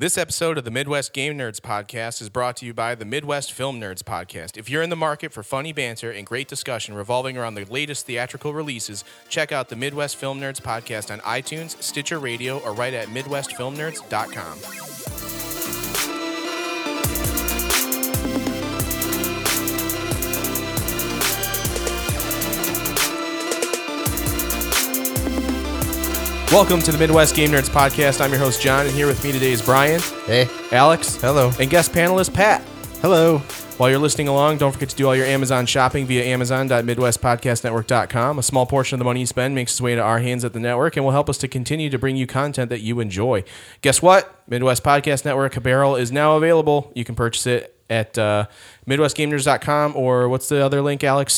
This episode of the Midwest Game Nerds Podcast is brought to you by the Midwest Film Nerds Podcast. If you're in the market for funny banter and great discussion revolving around the latest theatrical releases, check out the Midwest Film Nerds Podcast on iTunes, Stitcher Radio, or right at MidwestFilmNerds.com. Welcome to the Midwest Game Nerds Podcast. I'm your host, John, and here with me today is Brian. Hey. Alex. Hello. And guest panelist, Pat. Hello. While you're listening along, don't forget to do all your Amazon shopping via amazon.midwestpodcastnetwork.com. A small portion of the money you spend makes its way to our hands at the network and will help us to continue to bring you content that you enjoy. Guess what? Midwest Podcast Network apparel is now available. You can purchase it at midwestgamers.com or what's the other link, Alex?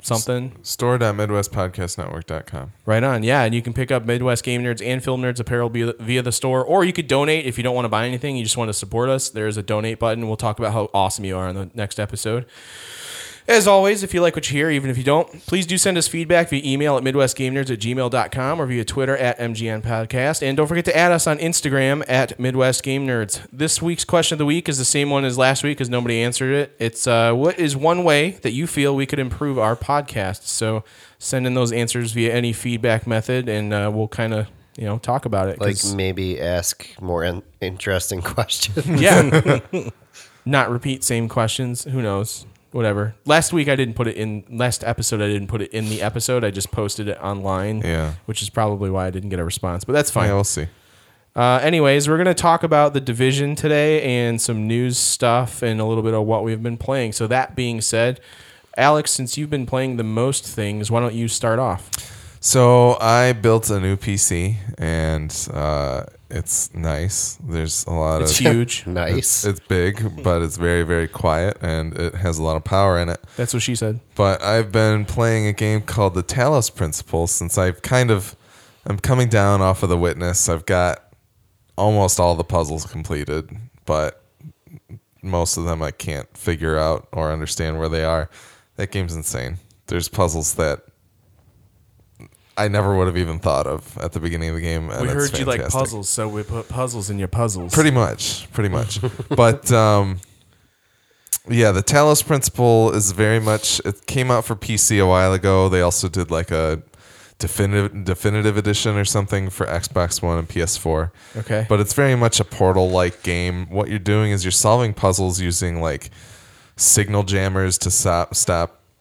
Store.midwestpodcastnetwork.com. Right on, yeah. And you can pick up Midwest Game Nerds and Film Nerds apparel via the store, or you could donate if you don't want to buy anything. You just want to support us. There's a donate button. We'll talk about how awesome you are in the next episode. As always, if you like what you hear, even if you don't, please do send us feedback via email at midwestgamenerds@gmail.com or via Twitter at MGN Podcast. And don't forget to add us on Instagram at Midwest Game Nerds. This week's question of the week is the same one as last week because nobody answered it. It's what is one way that you feel we could improve our podcast? So send in those answers via any feedback method, and we'll kind of talk about it. Like maybe ask more interesting questions. Yeah. Not repeat same questions. Who knows? Whatever. Last episode, I didn't put it in the episode. I just posted it online, which is probably why I didn't get a response, but that's fine. Yeah, we'll see. Anyways, we're going to talk about The Division today and some news stuff and a little bit of what we've been playing. So that being said, Alex, since you've been playing the most things, why don't you start off? So I built a new PC, and it's nice. There's a lot of... It's huge. Nice. It's big, but it's very, very quiet, and it has a lot of power in it. That's what she said. But I've been playing a game called The Talos Principle since I'm coming down off of The Witness. I've got almost all the puzzles completed, but most of them I can't figure out or understand where they are. That game's insane. There's puzzles that I never would have even thought of at the beginning of the game. And we heard you like puzzles, so we put puzzles in your puzzles. Pretty much. But the Talos Principle is very much... It came out for PC a while ago. They also did like a definitive edition or something for Xbox One and PS4. Okay. But it's very much a Portal-like game. What you're doing is you're solving puzzles using like signal jammers to stop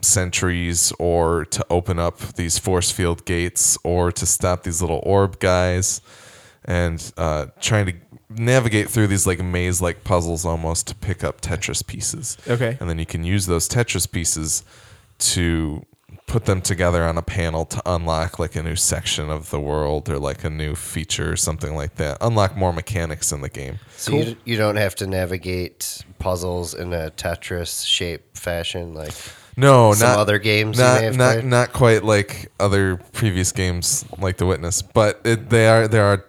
sentries, or to open up these force field gates, or to stop these little orb guys, and trying to navigate through these like maze-like puzzles almost to pick up Tetris pieces. Okay. And then you can use those Tetris pieces to put them together on a panel to unlock like a new section of the world or like a new feature or something like that. Unlock more mechanics in the game. So cool. You don't have to navigate puzzles in a Tetris-shaped fashion like... No, some not other games. Not quite like other previous games, like The Witness. But there are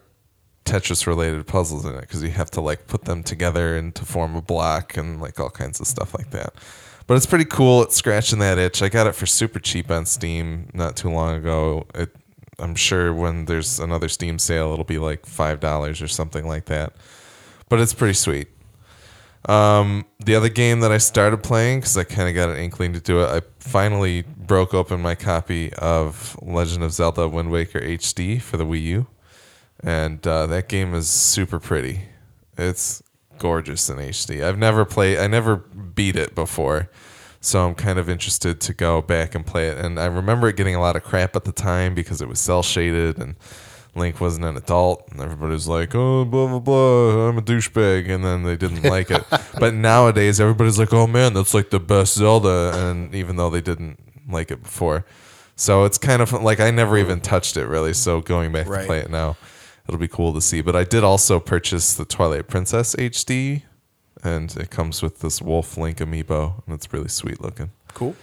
Tetris-related puzzles in it because you have to like put them together and to form a block and like all kinds of stuff like that. But it's pretty cool. It's scratching that itch. I got it for super cheap on Steam not too long ago. I'm sure when there's another Steam sale, it'll be like $5 or something like that. But it's pretty sweet. The other game that I started playing, because I kind of got an inkling to do it, I finally broke open my copy of Legend of Zelda Wind Waker HD for the Wii U, and that game is super pretty. It's gorgeous in HD. I never beat it before, so I'm kind of interested to go back and play it, and I remember it getting a lot of crap at the time because it was cel-shaded, and Link wasn't an adult, and everybody was like, oh, blah, blah, blah, I'm a douchebag, and then they didn't like it. But nowadays, everybody's like, oh, man, that's like the best Zelda, and even though they didn't like it before. So it's kind of like I never even touched it, really, so going back to play it now, it'll be cool to see. But I did also purchase the Twilight Princess HD, and it comes with this Wolf Link amiibo, and it's really sweet looking. Cool. Is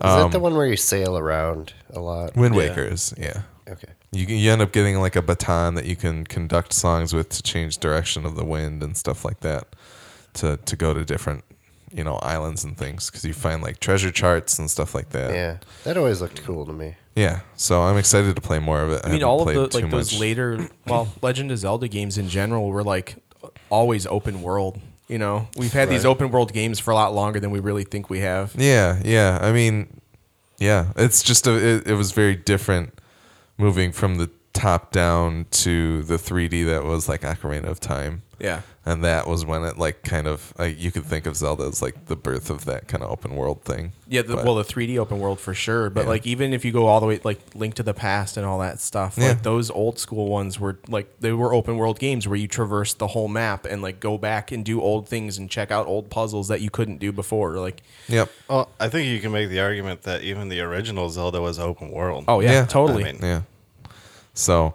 that the one where you sail around a lot? Wind Waker is, yeah. Okay. You end up getting like a baton that you can conduct songs with to change direction of the wind and stuff like that to go to different you know, islands and things, because you find like treasure charts and stuff like that. Yeah, that always looked cool to me. Yeah, so I'm excited to play more of it. I mean, all of the, like, those later, well, Legend of Zelda games in general were like always open world. You know, we've had these open world games for a lot longer than we really think we have. Yeah, yeah. I mean, yeah, it's just it was very different moving from the top down to the 3D that was like Ocarina of Time. Yeah. And that was when it like kind of, you could think of Zelda as like the birth of that kind of open world thing. Yeah, the 3D open world for sure. But like even if you go all the way like Link to the Past and all that stuff, like those old school ones were like, they were open world games where you traversed the whole map and like go back and do old things and check out old puzzles that you couldn't do before. Like, yep. Well, I think you can make the argument that even the original Zelda was open world. Oh yeah, totally. I mean, yeah. So.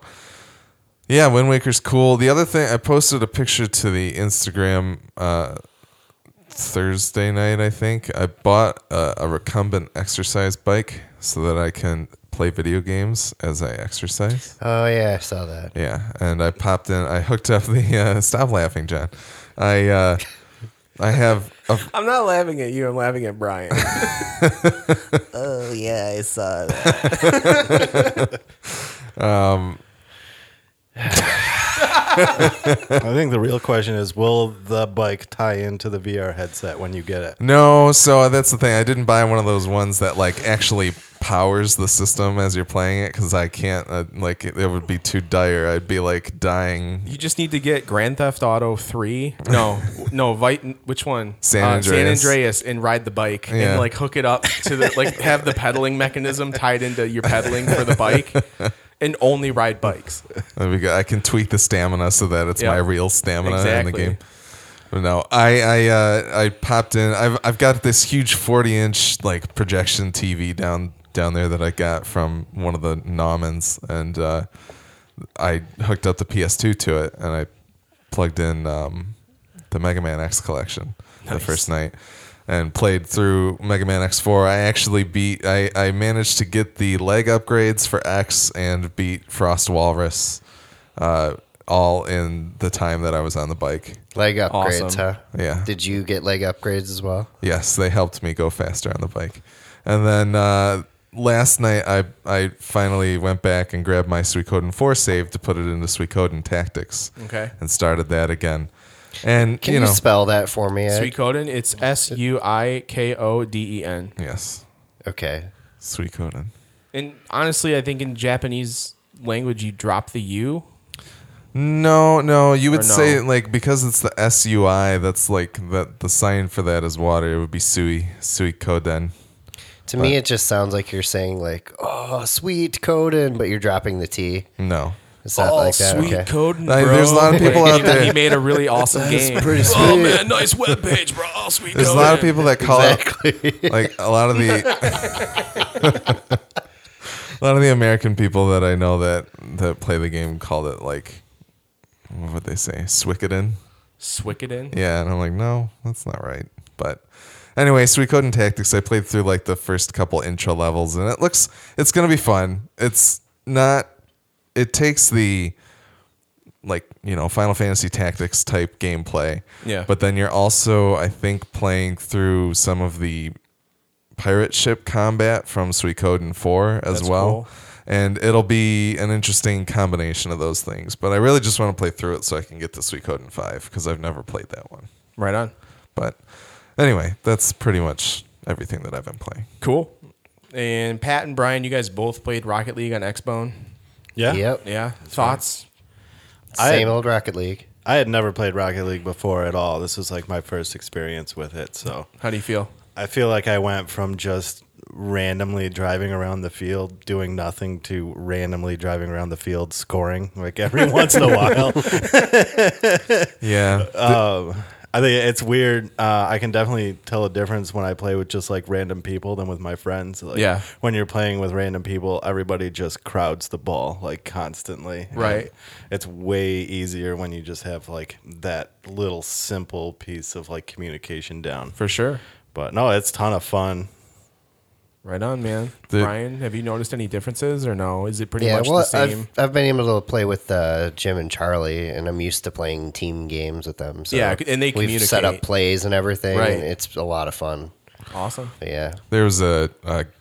Yeah, Wind Waker's cool. The other thing, I posted a picture to the Instagram Thursday night, I think. I bought a recumbent exercise bike so that I can play video games as I exercise. Oh, yeah, I saw that. Yeah, and I popped in. I hooked up the... stop laughing, John. I have... I'm not laughing at you. I'm laughing at Brian. Oh, yeah, I saw that. I think the real question is, will the bike tie into the VR headset when you get it? No, so that's the thing. I didn't buy one of those ones that like actually powers the system as you're playing it, because I can't like it would be too dire. I'd be like dying. You just need to get Grand Theft Auto 3. No, which one? San Andreas, and ride the bike and like hook it up to the like have the pedaling mechanism tied into your pedaling for the bike. And only ride bikes. There we go. I can tweak the stamina so that it's my real stamina in the game. But no, I popped in. I've got this huge 40-inch like projection TV down there that I got from one of the Naumanns, and I hooked up the PS2 to it, and I plugged in the Mega Man X collection the first night and played through Mega Man X4. I actually beat... I managed to get the leg upgrades for X and beat Frost Walrus all in the time that I was on the bike. Leg upgrades, awesome. Huh? Yeah. Did you get leg upgrades as well? Yes, they helped me go faster on the bike. And then last night, I finally went back and grabbed my Suikoden IV save to put it into Suikoden Tactics. Okay. And started that again. And can you spell that for me? Suikoden. It's Suikoden. Yes. Okay. Suikoden. And honestly, I think in Japanese language, you drop the U. No. You would say like, because it's the SUI. That's like the sign for that is water. It would be Suikoden. To me, it just sounds like you're saying like, oh, sweet Koden, but you're dropping the T. No. It's not like that. Suikoden, bro. There's a lot of people out there. He made a really awesome game. Pretty sweet. Oh man, nice webpage, bro. Oh, Suikoden. There's a lot of people that call it like a lot of the American people that I know that play the game called it like, what would they say? Suikoden. Suikoden. Yeah, and I'm like, no, that's not right. But anyway, Suikoden Tactics. I played through like the first couple intro levels, and it's gonna be fun. It's not. It takes the, like, you know, Final Fantasy Tactics type gameplay. Yeah. But then you're also, I think, playing through some of the pirate ship combat from Suikoden IV as well. Cool. And it'll be an interesting combination of those things. But I really just want to play through it so I can get to Suikoden V, because I've never played that one. Right on. But anyway, that's pretty much everything that I've been playing. Cool. And Pat and Brian, you guys both played Rocket League on Xbone. Yeah. Yep. Yeah. Thoughts? Same old Rocket League. I had never played Rocket League before at all. This was like my first experience with it. So, how do you feel? I feel like I went from just randomly driving around the field doing nothing to randomly driving around the field scoring like every once in a while. Yeah. I think it's weird. I can definitely tell a difference when I play with just like random people than with my friends. Like, yeah. When you're playing with random people, everybody just crowds the ball like constantly. Right. And it's way easier when you just have like that little simple piece of like communication down. For sure. But no, it's a ton of fun. Right on, man. Brian, have you noticed any differences or no? Is it pretty much the same? I've been able to play with Jim and Charlie, and I'm used to playing team games with them. So yeah, and they communicate. We've set up plays and everything, right. And it's a lot of fun. Awesome. But yeah. There was a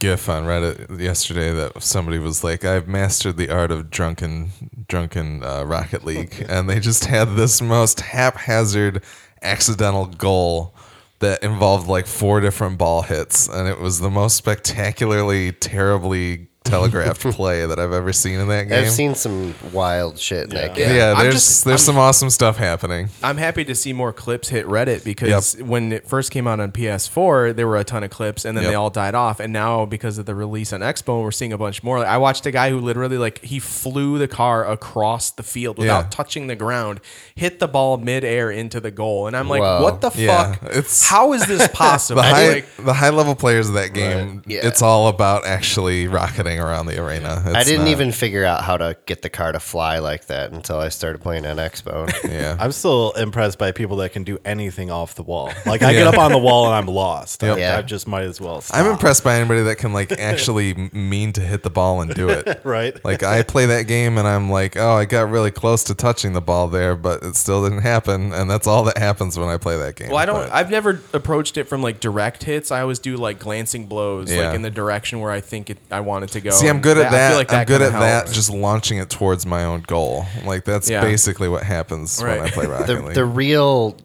GIF on Reddit yesterday that somebody was like, I've mastered the art of drunken Rocket League. And they just had this most haphazard, accidental goal that involved like 4 different ball hits. And it was the most spectacularly, terribly telegraphed play that I've ever seen in that game. I've seen some wild shit in that game. Yeah, there's some awesome stuff happening. I'm happy to see more clips hit Reddit because when it first came out on PS4, there were a ton of clips and then they all died off. And now because of the release on Expo, we're seeing a bunch more. Like, I watched a guy who literally he flew the car across the field without touching the ground, hit the ball midair into the goal. And I'm like, whoa. What the fuck? How is this possible? The high level players of that game, it's all about actually rocketing around the arena. I didn't even figure out how to get the car to fly like that until I started playing on Expo. Yeah, I'm still impressed by people that can do anything off the wall. Like I get up on the wall and I'm lost. Yep. I just might as well stop. I'm impressed by anybody that can actually mean to hit the ball and do it. Right. I play that game and I'm like, oh, I got really close to touching the ball there, but it still didn't happen. And that's all that happens when I play that game. Well, I've never approached it from direct hits. I always do glancing blows, in the direction where I think I want it to go. See, I'm good at that. I feel I'm good at that, just launching it towards my own goal. That's basically what happens when I play Rocket League. The real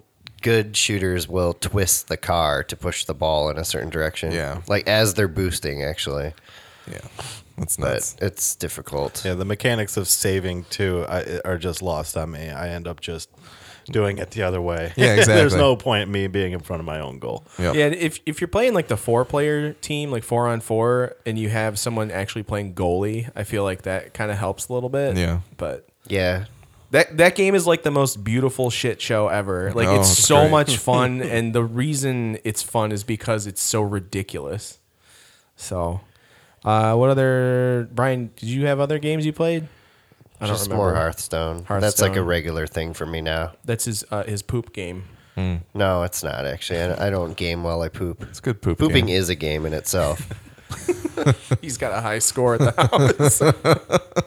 good shooters will twist the car to push the ball in a certain direction. Yeah. As they're boosting, actually. Yeah. That's nuts. But it's difficult. Yeah, the mechanics of saving, too, are just lost on me. I end up just doing it the other way. Yeah, exactly. There's no point in me being in front of my own goal. Yep. Yeah, if you're playing the 4-player team, 4-on-4, and you have someone actually playing goalie, I feel that kind of helps a little bit. Yeah. But yeah. That game is the most beautiful shit show ever. It's so great. Much fun, and the reason it's fun is because it's so ridiculous. So, Brian, did you have other games you played? Just more Hearthstone. That's a regular thing for me now. That's his poop game. Mm. No, it's not actually. I don't game while I poop. It's a good poop. Pooping is a game in itself. He's got a high score at the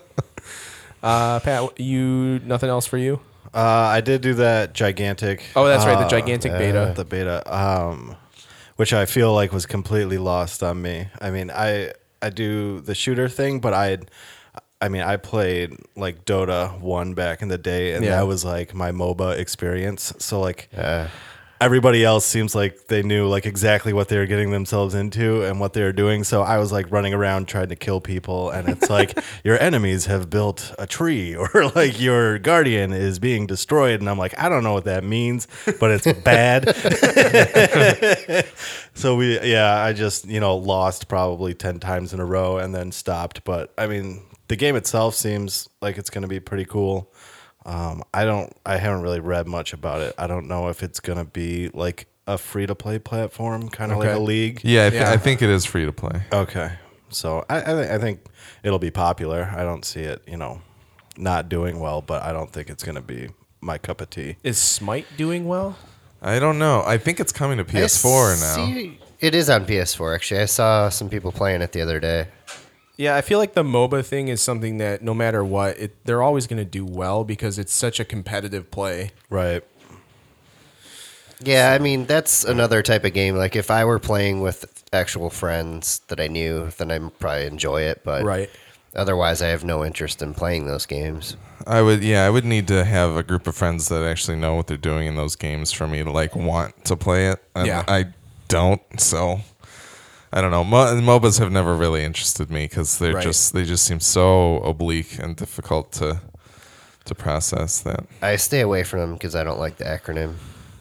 house. Pat, nothing else for you? I did do that Gigantic. Oh, that's right, the Gigantic beta. The beta, which I feel was completely lost on me. I mean, I do the shooter thing, but I played Dota 1 back in the day, and that was my MOBA experience. So everybody else seems like they knew exactly what they were getting themselves into and what they were doing. So I was running around trying to kill people, and it's your enemies have built a tree, or your guardian is being destroyed, and I'm I don't know what that means, but it's bad. So I just lost probably 10 times in a row and then stopped. But I mean, the game itself seems like it's going to be pretty cool. I haven't really read much about it. I don't know if it's going to be a free-to-play platform, kind of like a League. Yeah, I think it is free-to-play. Okay. So I think it'll be popular. I don't see it, not doing well, but I don't think it's going to be my cup of tea. Is Smite doing well? I don't know. I think it's coming to PS4 now. It is on PS4, actually. I saw some people playing it the other day. Yeah, I feel the MOBA thing is something that no matter what, they're always going to do well because it's such a competitive play. Right. Yeah, so. I mean, that's another type of game. If I were playing with actual friends that I knew, then I'd probably enjoy it. But otherwise, I have no interest in playing those games. I would need to have a group of friends that actually know what they're doing in those games for me to, want to play it. And I don't, so I don't know. MOBAs have never really interested me because they're just seem so oblique and difficult to process. That I stay away from them because I don't like the acronym.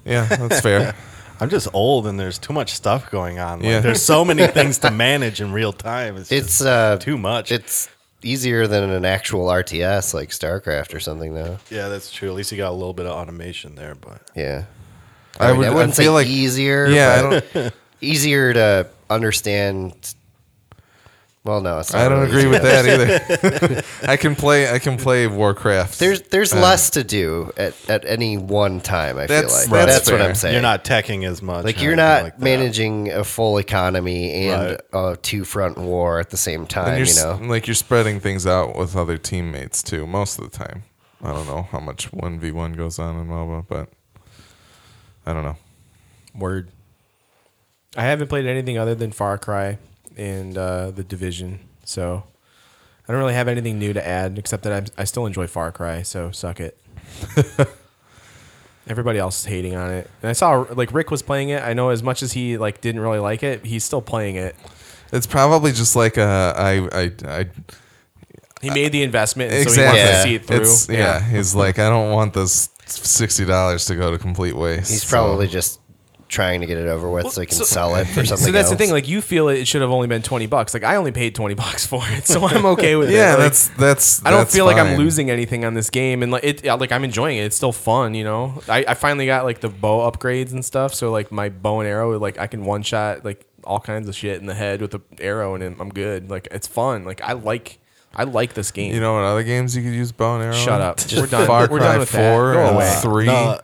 Yeah, that's fair. I'm just old and there's too much stuff going on. There's so many things to manage in real time. It's too much. It's easier than an actual RTS like StarCraft or something, though. Yeah, that's true. At least you got a little bit of automation there, but yeah, I wouldn't say easier. Yeah, easier to understand Well, no, it's not. I don't agree with that either. I can play Warcraft. There's less to do at any one time. I feel like that's what I'm saying. You're not teching as much. Like you're not managing a full economy and a two-front war at the same time. You're spreading things out with other teammates too most of the time. I don't know how much 1v1 goes on in MOBA, but I don't know. Word. I haven't played anything other than Far Cry and The Division, so I don't really have anything new to add except that I still enjoy Far Cry, so suck it. Everybody else is hating on it. And I saw Rick was playing it. I know as much as he didn't really like it, he's still playing it. It's probably just he made the investment, and exactly. So he wants to see it through. He's like, I don't want this $60 to go to complete waste. He's probably just trying to get it over with so he can sell it for something else. So that's the thing. You feel it should have only been $20. I only paid $20 for it, so I'm okay with it. Yeah, that's. I don't feel fine. Like I'm losing anything on this game, and I'm enjoying it. It's still fun, you know. I finally got the bow upgrades and stuff, so my bow and arrow, I can one shot all kinds of shit in the head with an arrow, and I'm good. It's fun. I like this game. You know what other games you could use bow and arrow? Shut up. We're done. Far Cry 4 and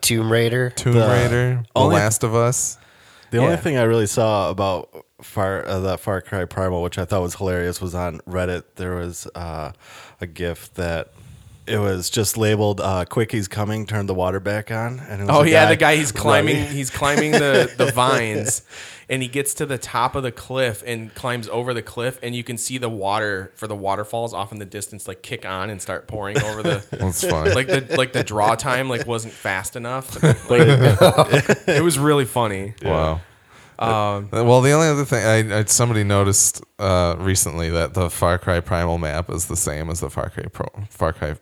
3. Tomb Raider. The Last of Us. The only thing I really saw about that Far Cry Primal, which I thought was hilarious, was on Reddit. There was a GIF that it was just labeled "Quickies coming." Turn the water back on. And it was the guy he's climbing. He's climbing the vines. And he gets to the top of the cliff and climbs over the cliff, and you can see the water for the waterfalls off in the distance, kick on and start pouring over the. That's fine. The draw time wasn't fast enough. It was really funny. Wow. The only other thing somebody noticed recently that the Far Cry Primal map is the same as the Far Cry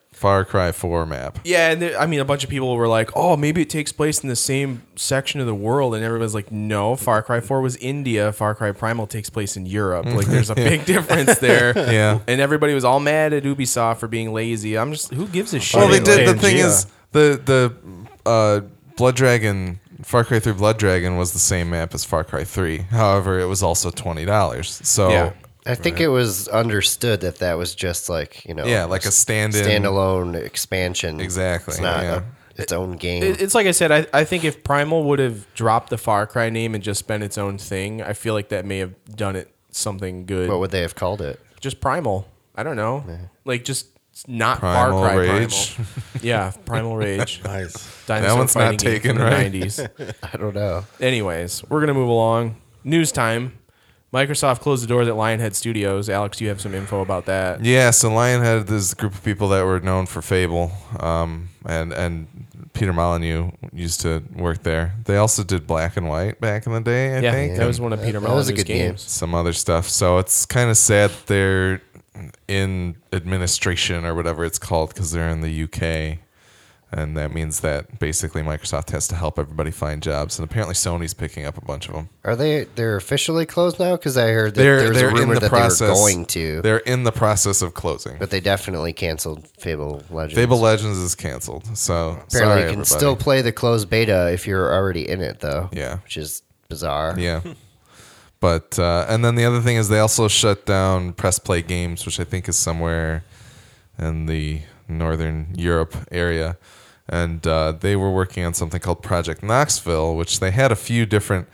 4 map. Yeah, and a bunch of people were like, "Oh, maybe it takes place in the same section of the world," and everybody's like, "No, Far Cry 4 was India. Far Cry Primal takes place in Europe. There's a big difference there." Yeah, and everybody was all mad at Ubisoft for being lazy. I'm just, who gives a shit? Well, they did. The thing is, the Blood Dragon. Far Cry 3 Blood Dragon was the same map as Far Cry 3. However, it was also $20. So yeah. I think it was understood that was just a standalone expansion. Exactly. It's not its own game. It's like I said, I think if Primal would have dropped the Far Cry name and just been its own thing, I feel like that may have done it something good. What would they have called it? Just Primal. I don't know. Yeah. Just not Primal Far Cry Rage. Primal. Yeah, Primal Rage. Nice. Dinosaur that one's not taken, right? 90s. I don't know. Anyways, we're going to move along. News time. Microsoft closed the doors at Lionhead Studios. Alex, you have some info about that. Yeah, so Lionhead is a group of people that were known for Fable, and Peter Molyneux used to work there. They also did Black and White back in the day, I think. Yeah, that was one of Peter Molyneux's games. Some other stuff. So it's kind of sad they're in administration or whatever it's called because they're in the UK, and that means that basically Microsoft has to help everybody find jobs, and apparently Sony's picking up a bunch of them. Are they're officially closed now? Because I heard that there was a rumor that they were going to. They're in the process of closing. But they definitely canceled Fable Legends. Fable Legends is canceled, so apparently sorry, you can everybody. Still play the closed beta if you're already in it, though. Yeah. Which is bizarre. Yeah. But and then the other thing is they also shut down Press Play Games, which I think is somewhere in the Northern Europe area. And they were working on something called Project Knoxville, which they had a few different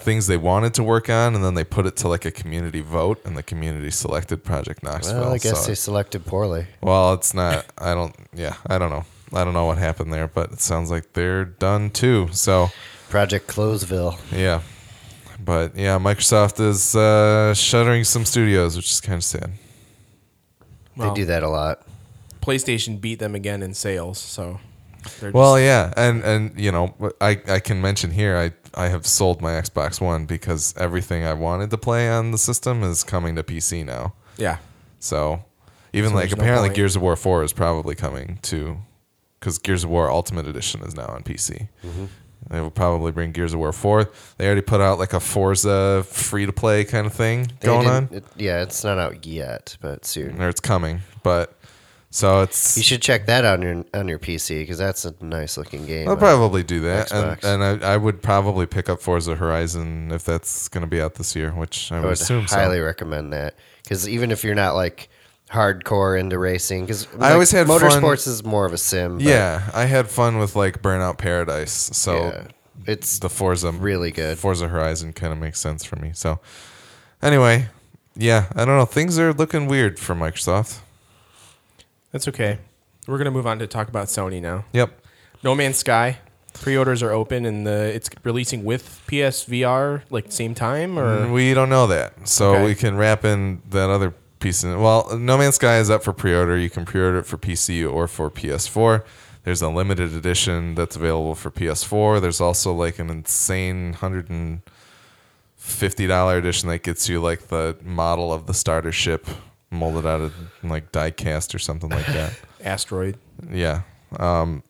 things they wanted to work on, and then they put it to a community vote, and the community selected Project Knoxville. Well, I guess they selected poorly. Well, it's not. I don't know. I don't know what happened there, but it sounds like they're done too. So Project Closeville. Yeah. But, yeah, Microsoft is shuttering some studios, which is kind of sad. Well, they do that a lot. PlayStation beat them again in sales, so. And you know, I can mention here I have sold my Xbox One because everything I wanted to play on the system is coming to PC now. Yeah. So, apparently Gears of War 4 is probably coming to, because Gears of War Ultimate Edition is now on PC. Mm-hmm. They will probably bring Gears of War 4. They already put out a Forza free-to-play kind of thing going on. It's not out yet, but soon. Or it's coming. But So it's you should check that out on your PC because that's a nice looking game. I'll probably do that, and I would probably pick up Forza Horizon if that's going to be out this year, which I would assume. Highly recommend that because even if you're not like hardcore into racing, because I always had motorsports is more of a sim. But yeah, I had fun with like Burnout Paradise, so yeah, it's the Forza really good. Forza Horizon kind of makes sense for me. So anyway, yeah, I don't know. Things are looking weird for Microsoft. That's okay. We're going to move on to talk about Sony now. Yep. No Man's Sky. Pre-orders are open, and it's releasing with PSVR, like, same time? Or we don't know that, so okay. We can wrap in that other piece. Well, No Man's Sky is up for pre-order. You can pre-order it for PC or for PS4. There's a limited edition that's available for PS4. There's also, like, an insane $150 edition that gets you, like, the model of the starter ship molded out of like die cast or something like that. Asteroid. Yeah.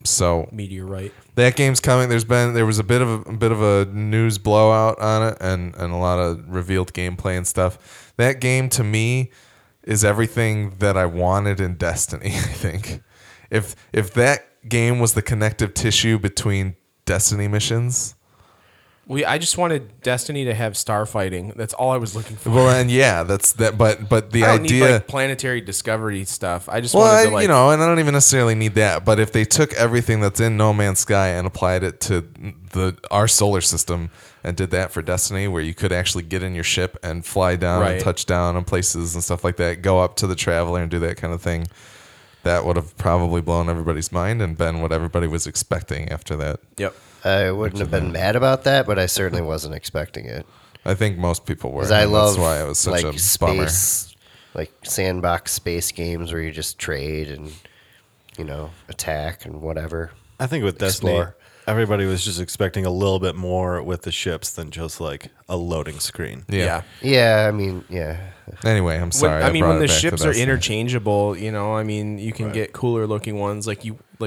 So meteorite. That game's coming. There was a bit of a news blowout on it and a lot of revealed gameplay and stuff. That game to me is everything that I wanted in Destiny, I think. If that game was the connective tissue between Destiny missions. I just wanted Destiny to have starfighting. That's all I was looking for. Well, and yeah, that's that. But the idea need, like, planetary discovery stuff. I just wanted to like, you know, and I don't even necessarily need that. But if they took everything that's in No Man's Sky and applied it to our solar system and did that for Destiny, where you could actually get in your ship and fly down and touch down on places and stuff like that, go up to the Traveler and do that kind of thing, that would have probably blown everybody's mind and been what everybody was expecting after that. Yep. I wouldn't have been mad about that, but I certainly wasn't expecting it. I think most people were. I love, that's why it was such like a space, bummer. Like sandbox space games where you just trade and, you know, attack and whatever. I think with Destiny, everybody was just expecting a little bit more with the ships than just like a loading screen. Yeah. I mean, yeah. Anyway, I'm sorry. When the ships are interchangeable, you know, I mean, you can get cooler looking ones. Like,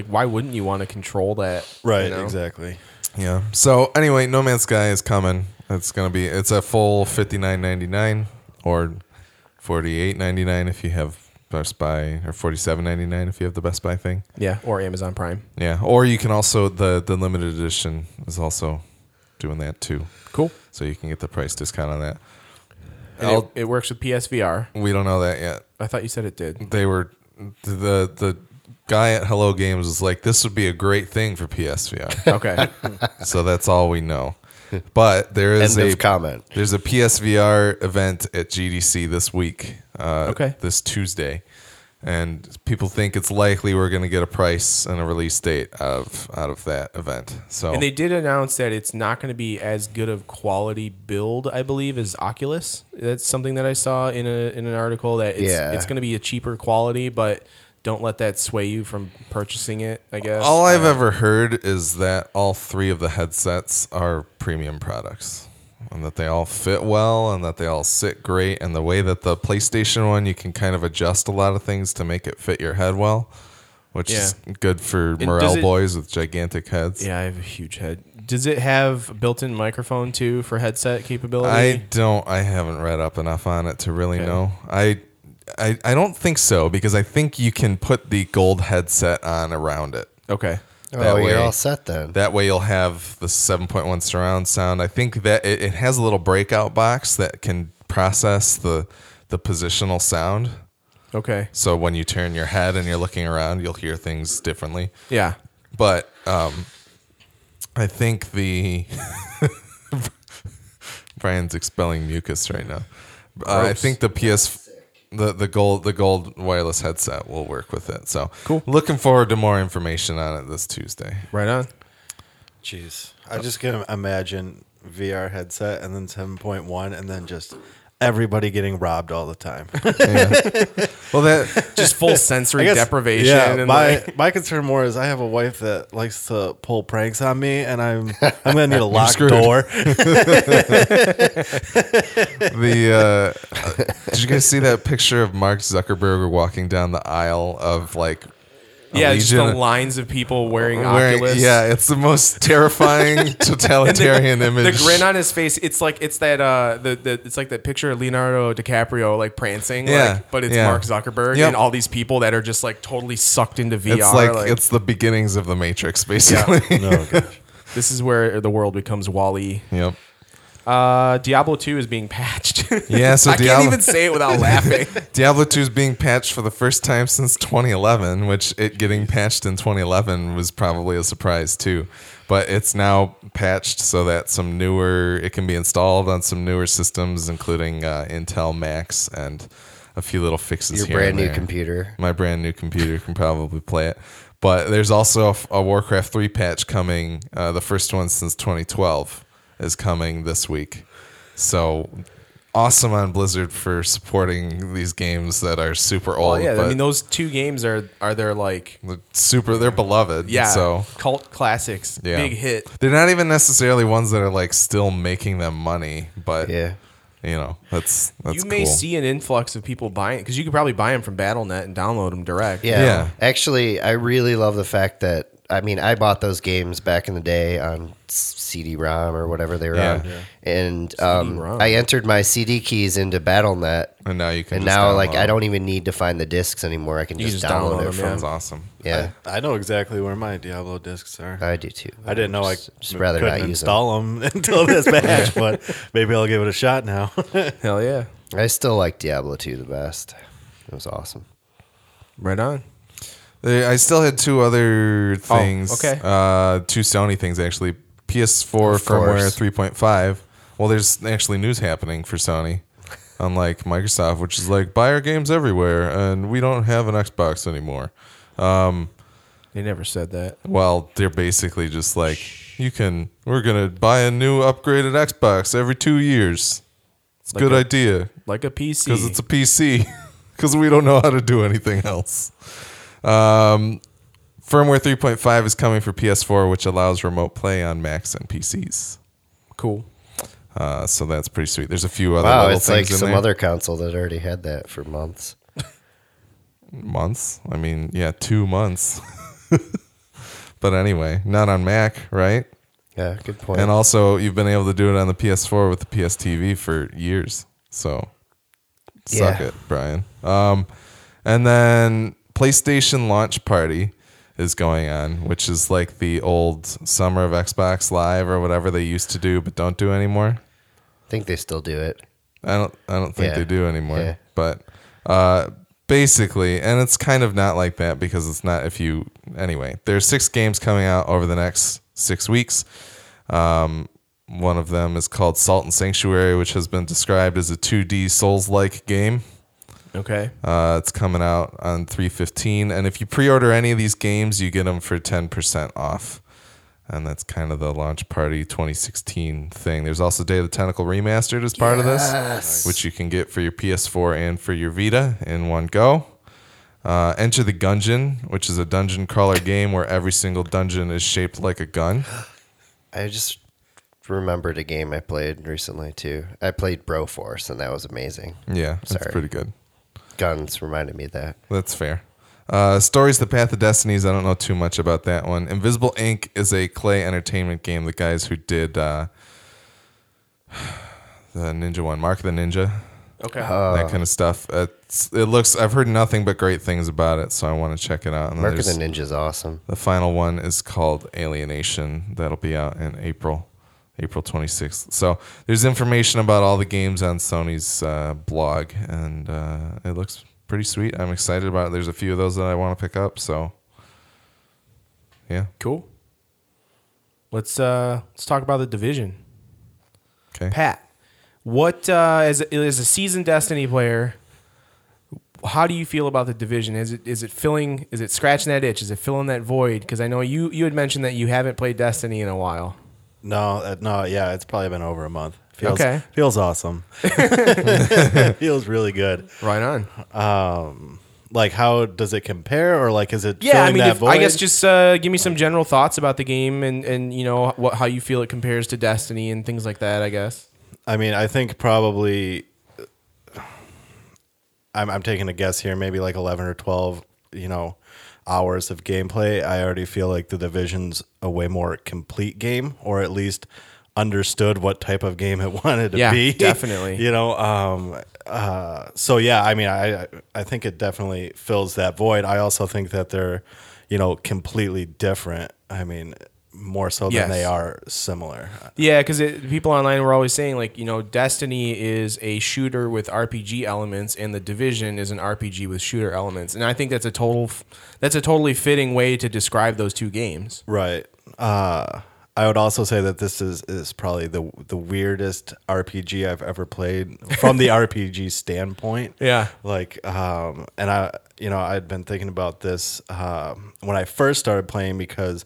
why wouldn't you want to control that? Right. You know? Exactly. Yeah. So anyway, No Man's Sky is coming. It's a full $59.99 or $48.99 if you have Best Buy, or $47.99 if you have the Best Buy thing. Yeah. Or Amazon Prime. Yeah. Or you can also the limited edition is also doing that too. Cool. So you can get the price discount on that. It works with PSVR. We don't know that yet. I thought you said it did. They were the guy at Hello Games was like, this would be a great thing for PSVR. Okay. So that's all we know. But there is there's a PSVR event at GDC this week, this Tuesday. And people think it's likely we're going to get a price and a release date out of that event. So, and they did announce that it's not going to be as good of quality build, I believe, as Oculus. That's something that I saw in an article that it's going to be a cheaper quality, but don't let that sway you from purchasing it, I guess. All I've ever heard is that all three of the headsets are premium products, and that they all fit well and that they all sit great, and the way that the PlayStation one, you can kind of adjust a lot of things to make it fit your head well, which is good for morale boys with gigantic heads. Yeah, I have a huge head. Does it have built-in microphone too for headset capability? I haven't read up enough on it to really know. I don't think so, because I think you can put the gold headset on around it. Okay. You're all set then. That way you'll have the 7.1 surround sound. I think that it has a little breakout box that can process the positional sound. Okay. So when you turn your head and you're looking around, you'll hear things differently. Yeah. But I think the... Brian's expelling mucus right now. I think the PS... The gold wireless headset will work with it. So cool. Looking forward to more information on it this Tuesday. Right on. Jeez, I just can imagine VR headset and then 7.1 and then just everybody getting robbed all the time. Yeah. Well, that just full sensory deprivation. Yeah, and my concern more is I have a wife that likes to pull pranks on me, and I'm gonna need a locked door. Did you guys see that picture of Mark Zuckerberg walking down the aisle of like Yeah, just the lines of people wearing Oculus. Yeah, it's the most terrifying totalitarian image. The grin on his face, it's like that picture of Leonardo DiCaprio like prancing, but it's Mark Zuckerberg and all these people that are just like totally sucked into VR. It's like it's the beginnings of the Matrix, basically. Yeah. Oh, gosh. This is where the world becomes Wall-E. Yep. Diablo 2 is being patched. Yeah, so I can't even say it without laughing. Diablo 2 is being patched for the first time since 2011, which it getting patched in 2011 was probably a surprise too. But it's now patched so that it can be installed on some newer systems, including Intel Macs and a few little fixes. Your brand new computer. My brand new computer can probably play it. But there's also a Warcraft 3 patch coming. The first one since 2012. Is coming this week. So awesome on Blizzard for supporting these games that are super old. Well, yeah, but I mean those two games are they're like super, they're beloved. Yeah. So cult classics. Yeah. Big hit. They're not even necessarily ones that are like still making them money, but yeah. You know, that's you may cool. see an influx of people buying because you could probably buy them from Battle.net and download them direct. Yeah. Actually, I really love the fact that I bought those games back in the day on CD-ROM or whatever they were on. Yeah. And I entered my CD keys into Battle.net. And now you can I don't even need to find the discs anymore. I can just download it. That's awesome. Yeah. I know exactly where my Diablo discs are. I do too. I didn't know I couldn't install them until this patch, but maybe I'll give it a shot now. Hell yeah. I still like Diablo 2 the best. It was awesome. Right on. I still had two other things. Oh, okay. Two Sony things, actually. PS4 firmware 3.5. Well, there's actually news happening for Sony, unlike Microsoft, which is like, buy our games everywhere, and we don't have an Xbox anymore. They never said that. Well, they're basically just like, we're going to buy a new upgraded Xbox every 2 years. It's like a good idea. Like a PC. Because it's a PC. Because we don't know how to do anything else. Firmware 3.5 is coming for PS4, which allows remote play on Macs and PCs. Cool. So that's pretty sweet. There's a few other little things in there. It's like some other console that already had that for months. Months? I mean, yeah, 2 months. But anyway, not on Mac, right? Yeah, good point. And also, you've been able to do it on the PS4 with the PS TV for years. So, suck it, Brian. And then PlayStation Launch Party is going on, which is like the old Summer of Xbox Live or whatever they used to do, but don't do anymore. I think they still do it. I don't think they do anymore. Yeah. But basically, and it's kind of not like that because it's not if you... Anyway, there's 6 games coming out over the next 6 weeks. One of them is called Salt and Sanctuary, which has been described as a 2D Souls-like game. Okay. It's coming out on 3/15, and if you pre-order any of these games, you get them for 10% off, and that's kind of the Launch Party 2016 thing. There's also Day of the Tentacle Remastered as part of this, which you can get for your PS4 and for your Vita in one go. Enter the Gungeon, which is a dungeon crawler game where every single dungeon is shaped like a gun. I just remembered a game I played recently too. I played Broforce, and that was amazing. Yeah, that's pretty good. Guns reminded me of that. That's fair. Stories, The Path of Destinies. I don't know too much about that one. Invisible Ink is a Clay Entertainment game. The guys who did the Ninja one, Mark the Ninja. Okay. That kind of stuff. I've heard nothing but great things about it, so I want to check it out. And Mark the Ninja is awesome. The final one is called Alienation. That'll be out in April 26th. So there's information about all the games on Sony's blog, and it looks pretty sweet. I'm excited about it. There's a few of those that I want to pick up. So, yeah, cool. Let's talk about The Division. Okay, Pat, what as a seasoned Destiny player, how do you feel about The Division? Is it scratching that itch? Is it filling that void? Because I know you had mentioned that you haven't played Destiny in a while. No, it's probably been over a month. Feels awesome. Feels really good. Right on. Like, how does it compare, or like, is it? Yeah, I mean, that void? I guess just give me some general thoughts about the game, and you know how you feel it compares to Destiny and things like that. I guess. I mean, I think probably I'm taking a guess here, maybe like 11 or 12. You know, hours of gameplay, I already feel like The Division's a way more complete game, or at least understood what type of game it wanted to be. Yeah, definitely. You know, so yeah, I mean, I think it definitely fills that void. I also think that they're, you know, completely different. I mean, more so than they are similar. Yeah, because people online were always saying, like, you know, Destiny is a shooter with RPG elements, and The Division is an RPG with shooter elements. And I think that's a totally fitting way to describe those two games. Right. I would also say that this is probably the weirdest RPG I've ever played from the RPG standpoint. Yeah. Like, and I'd been thinking about this when I first started playing, because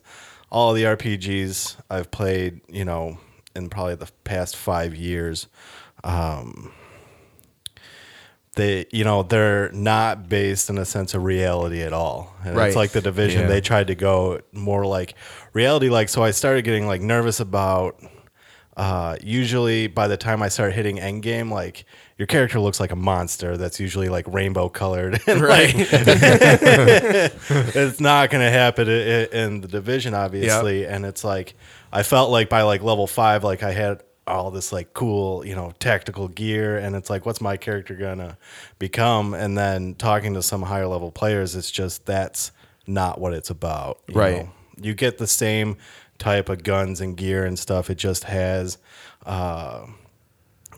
all the RPGs I've played, you know, in probably the past 5 years, they, you know, they're not based in a sense of reality at all. And right. It's like The Division. Yeah. They tried to go more like reality. Like, so I started getting like nervous about, usually by the time I start hitting endgame, like your character looks like a monster that's usually like rainbow colored. And right. Like, it's not going to happen in The Division, obviously. Yep. And it's like, I felt like by like level 5, like I had all this like cool, you know, tactical gear, and it's like, what's my character gonna become? And then talking to some higher level players, it's just, that's not what it's about. You know? You get the same type of guns and gear and stuff. It just has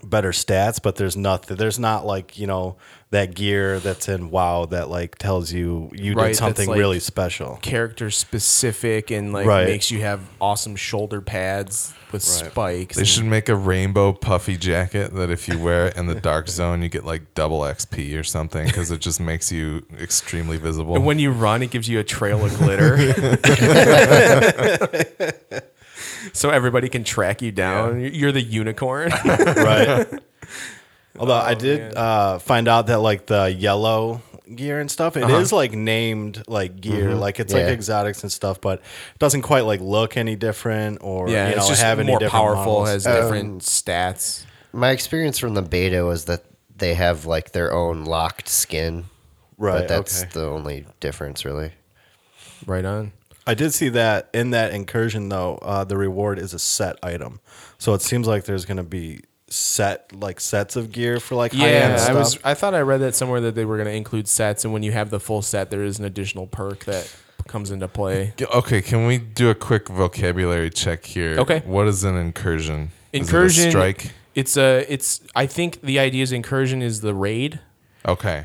better stats, but there's not like, you know, that gear that's in WoW that like tells you did something like really special, character specific, and like makes you have awesome shoulder pads with spikes. They should make a rainbow puffy jacket that if you wear it in the dark zone, you get like double XP or something, because it just makes you extremely visible. And when you run, it gives you a trail of glitter. So everybody can track you down. Yeah. You're the unicorn. Right. Although I did find out that like the yellow gear and stuff, it is like named like gear, like it's like exotics and stuff, but it doesn't quite like look any different, or you know, have any different powerful models. Has different stats. My experience from the beta was that they have like their own locked skin. Right. But that's the only difference, really. Right on. I did see that in that incursion, though, the reward is a set item. So it seems like there's going to be sets of gear for like high-end stuff. I thought I read that somewhere that they were going to include sets, and when you have the full set, there is an additional perk that comes into play. Okay, can we do a quick vocabulary check here? Okay. What is an incursion? Incursion. Is it a strike? It's I think the idea is incursion is the raid. Okay.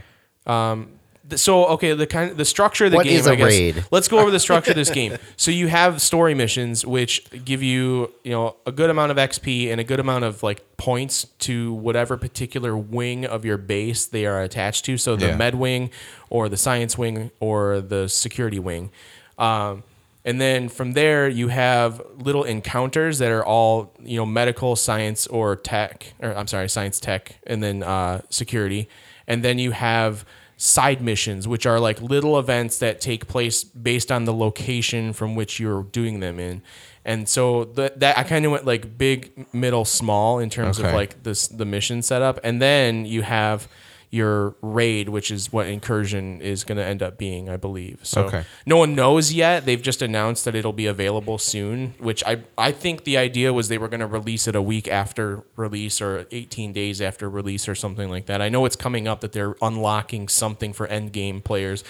So, okay, the structure of the game, I guess. What is a raid? Let's go over the structure of this game. So you have story missions, which give you a good amount of XP and a good amount of, like, points to whatever particular wing of your base they are attached to. So the med wing or the science wing or the security wing. And then from there, you have little encounters that are all, you know, medical, science, or tech. Or, I'm sorry, science, tech, and then security. And then you have side missions, which are like little events that take place based on the location from which you're doing them in. And so that I kind of went like big, middle, small in terms of like the mission setup. And then you have your raid, which is what incursion is going to end up being, I believe. So no one knows yet. They've just announced that it'll be available soon, which I think the idea was they were going to release it a week after release or 18 days after release or something like that. I know it's coming up that they're unlocking something for endgame players,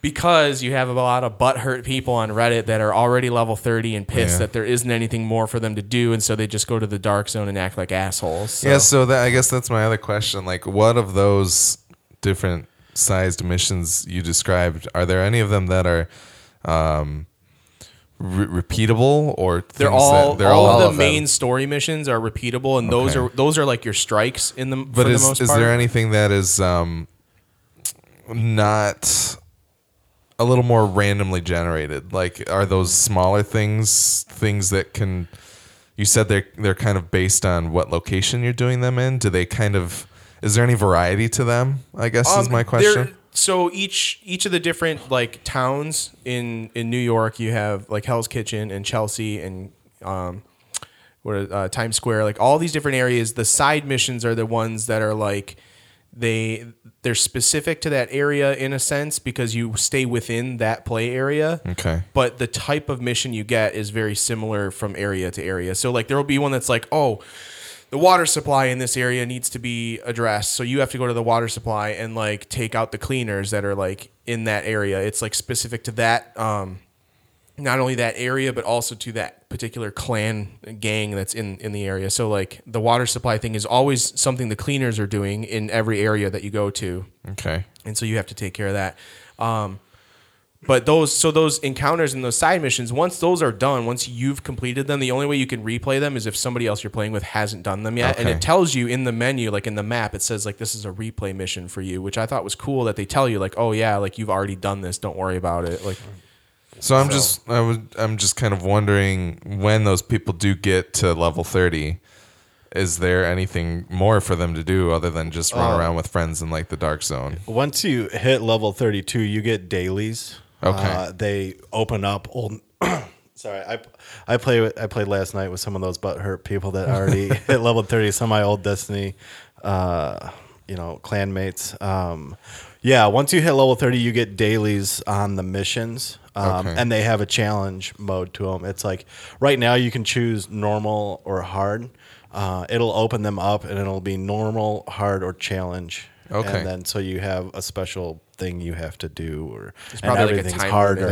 because you have a lot of butthurt people on Reddit that are already level 30 and pissed that there isn't anything more for them to do, and so they just go to the dark zone and act like assholes. So. Yeah, so I guess that's my other question. Like, what of those different sized missions you described, are there any of them that are repeatable, or they're all of the main story missions are repeatable, and those are like your strikes in the. But for the most part. Is there anything that is not a little more randomly generated? Like, are those smaller things that can, you said they're kind of based on what location you're doing them in? Do they kind of, is there any variety to them, I guess, is my question? So each of the different like towns in New York, you have like Hell's Kitchen and Chelsea and Times Square, like all these different areas. The side missions are the ones that are like They're specific to that area in a sense because you stay within that play area. Okay. But the type of mission you get is very similar from area to area. So like there will be one that's like, oh, the water supply in this area needs to be addressed. So you have to go to the water supply and like take out the cleaners that are like in that area. It's like specific to that, not only that area, but also to that particular clan gang that's in the area. So like the water supply thing is always something the cleaners are doing in every area that you go to. Okay. And so you have to take care of that. But those encounters and those side missions, once those are done, once you've completed them, the only way you can replay them is if somebody else you're playing with hasn't done them yet. Okay. And it tells you in the menu, like in the map, it says like, this is a replay mission for you, which I thought was cool that they tell you like, oh yeah, like you've already done this. Don't worry about it. Like, I'm just kind of wondering when those people do get to level 30, is there anything more for them to do other than just run around with friends in like the dark zone? Once you hit level 32, you get dailies. Okay, they open up old. Sorry, I played last night with some of those butthurt people that already hit level 30. Some of my old Destiny, clan mates. Yeah, once you hit level 30, you get dailies on the missions. Okay. And they have a challenge mode to them. It's like right now you can choose normal or hard. It'll open them up and it'll be normal, hard, or challenge. Okay. And then so you have a special thing you have to do, or it's probably everything's like harder.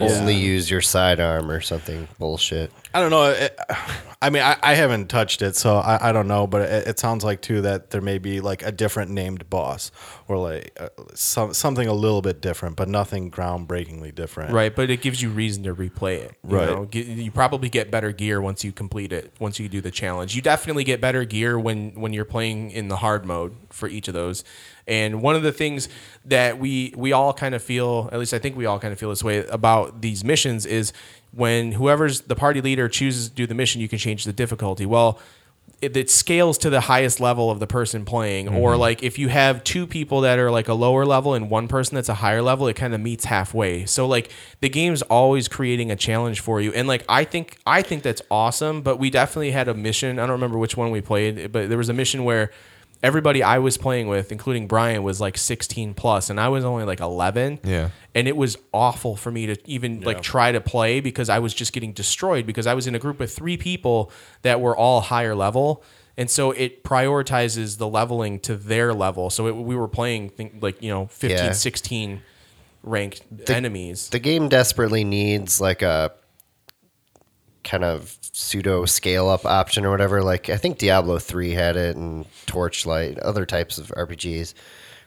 Only use your sidearm or something bullshit. I don't know. I haven't touched it, so I don't know. But it sounds like too that there may be like a different named boss, or like something a little bit different, but nothing groundbreakingly different. Right, but it gives you reason to replay it. You know? You probably get better gear once you complete it. Once you do the challenge, you definitely get better gear when you're playing in the hard mode for each of those. And one of the things that we all kind of feel, at least I think we all kind of feel this way about these missions, is when whoever's the party leader chooses to do the mission, you can change the difficulty. Well, it scales to the highest level of the person playing. Mm-hmm. Or like if you have two people that are like a lower level and one person that's a higher level, it kind of meets halfway. So like the game's always creating a challenge for you. And like I think that's awesome, but we definitely had a mission. I don't remember which one we played, but there was a mission where everybody I was playing with, including Brian, was like 16 plus, and I was only like 11. Yeah. And it was awful for me to even like try to play because I was just getting destroyed because I was in a group of three people that were all higher level. And so it prioritizes the leveling to their level. So we were playing 15, 16 ranked enemies. The game desperately needs like a kind of pseudo scale up option or whatever. Like I think Diablo 3 had it, and Torchlight, other types of RPGs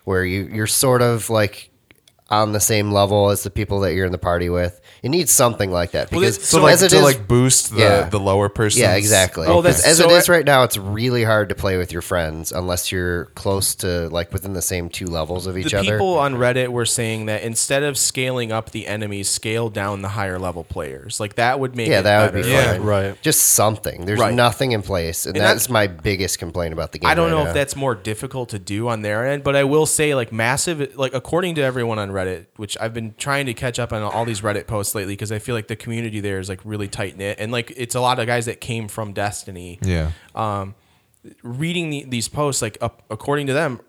where you're sort of like on the same level as the people that you're in the party with. It needs something like that because boost the lower person. Yeah, exactly. Oh, it is right now. It's really hard to play with your friends unless you're close to like within the same two levels of each other. People on Reddit were saying that instead of scaling up the enemies, scale down the higher level players. Like that would make it better. Would be fun. Yeah, right. Just something. There's nothing in place, and that's my biggest complaint about the game. I don't know if that's more difficult to do on their end, but I will say like massive. Like according to everyone on Reddit, which I've been trying to catch up on all these Reddit posts lately because I feel like the community there is like really tight knit, and like it's a lot of guys that came from Destiny. Yeah. Reading these posts, like according to them,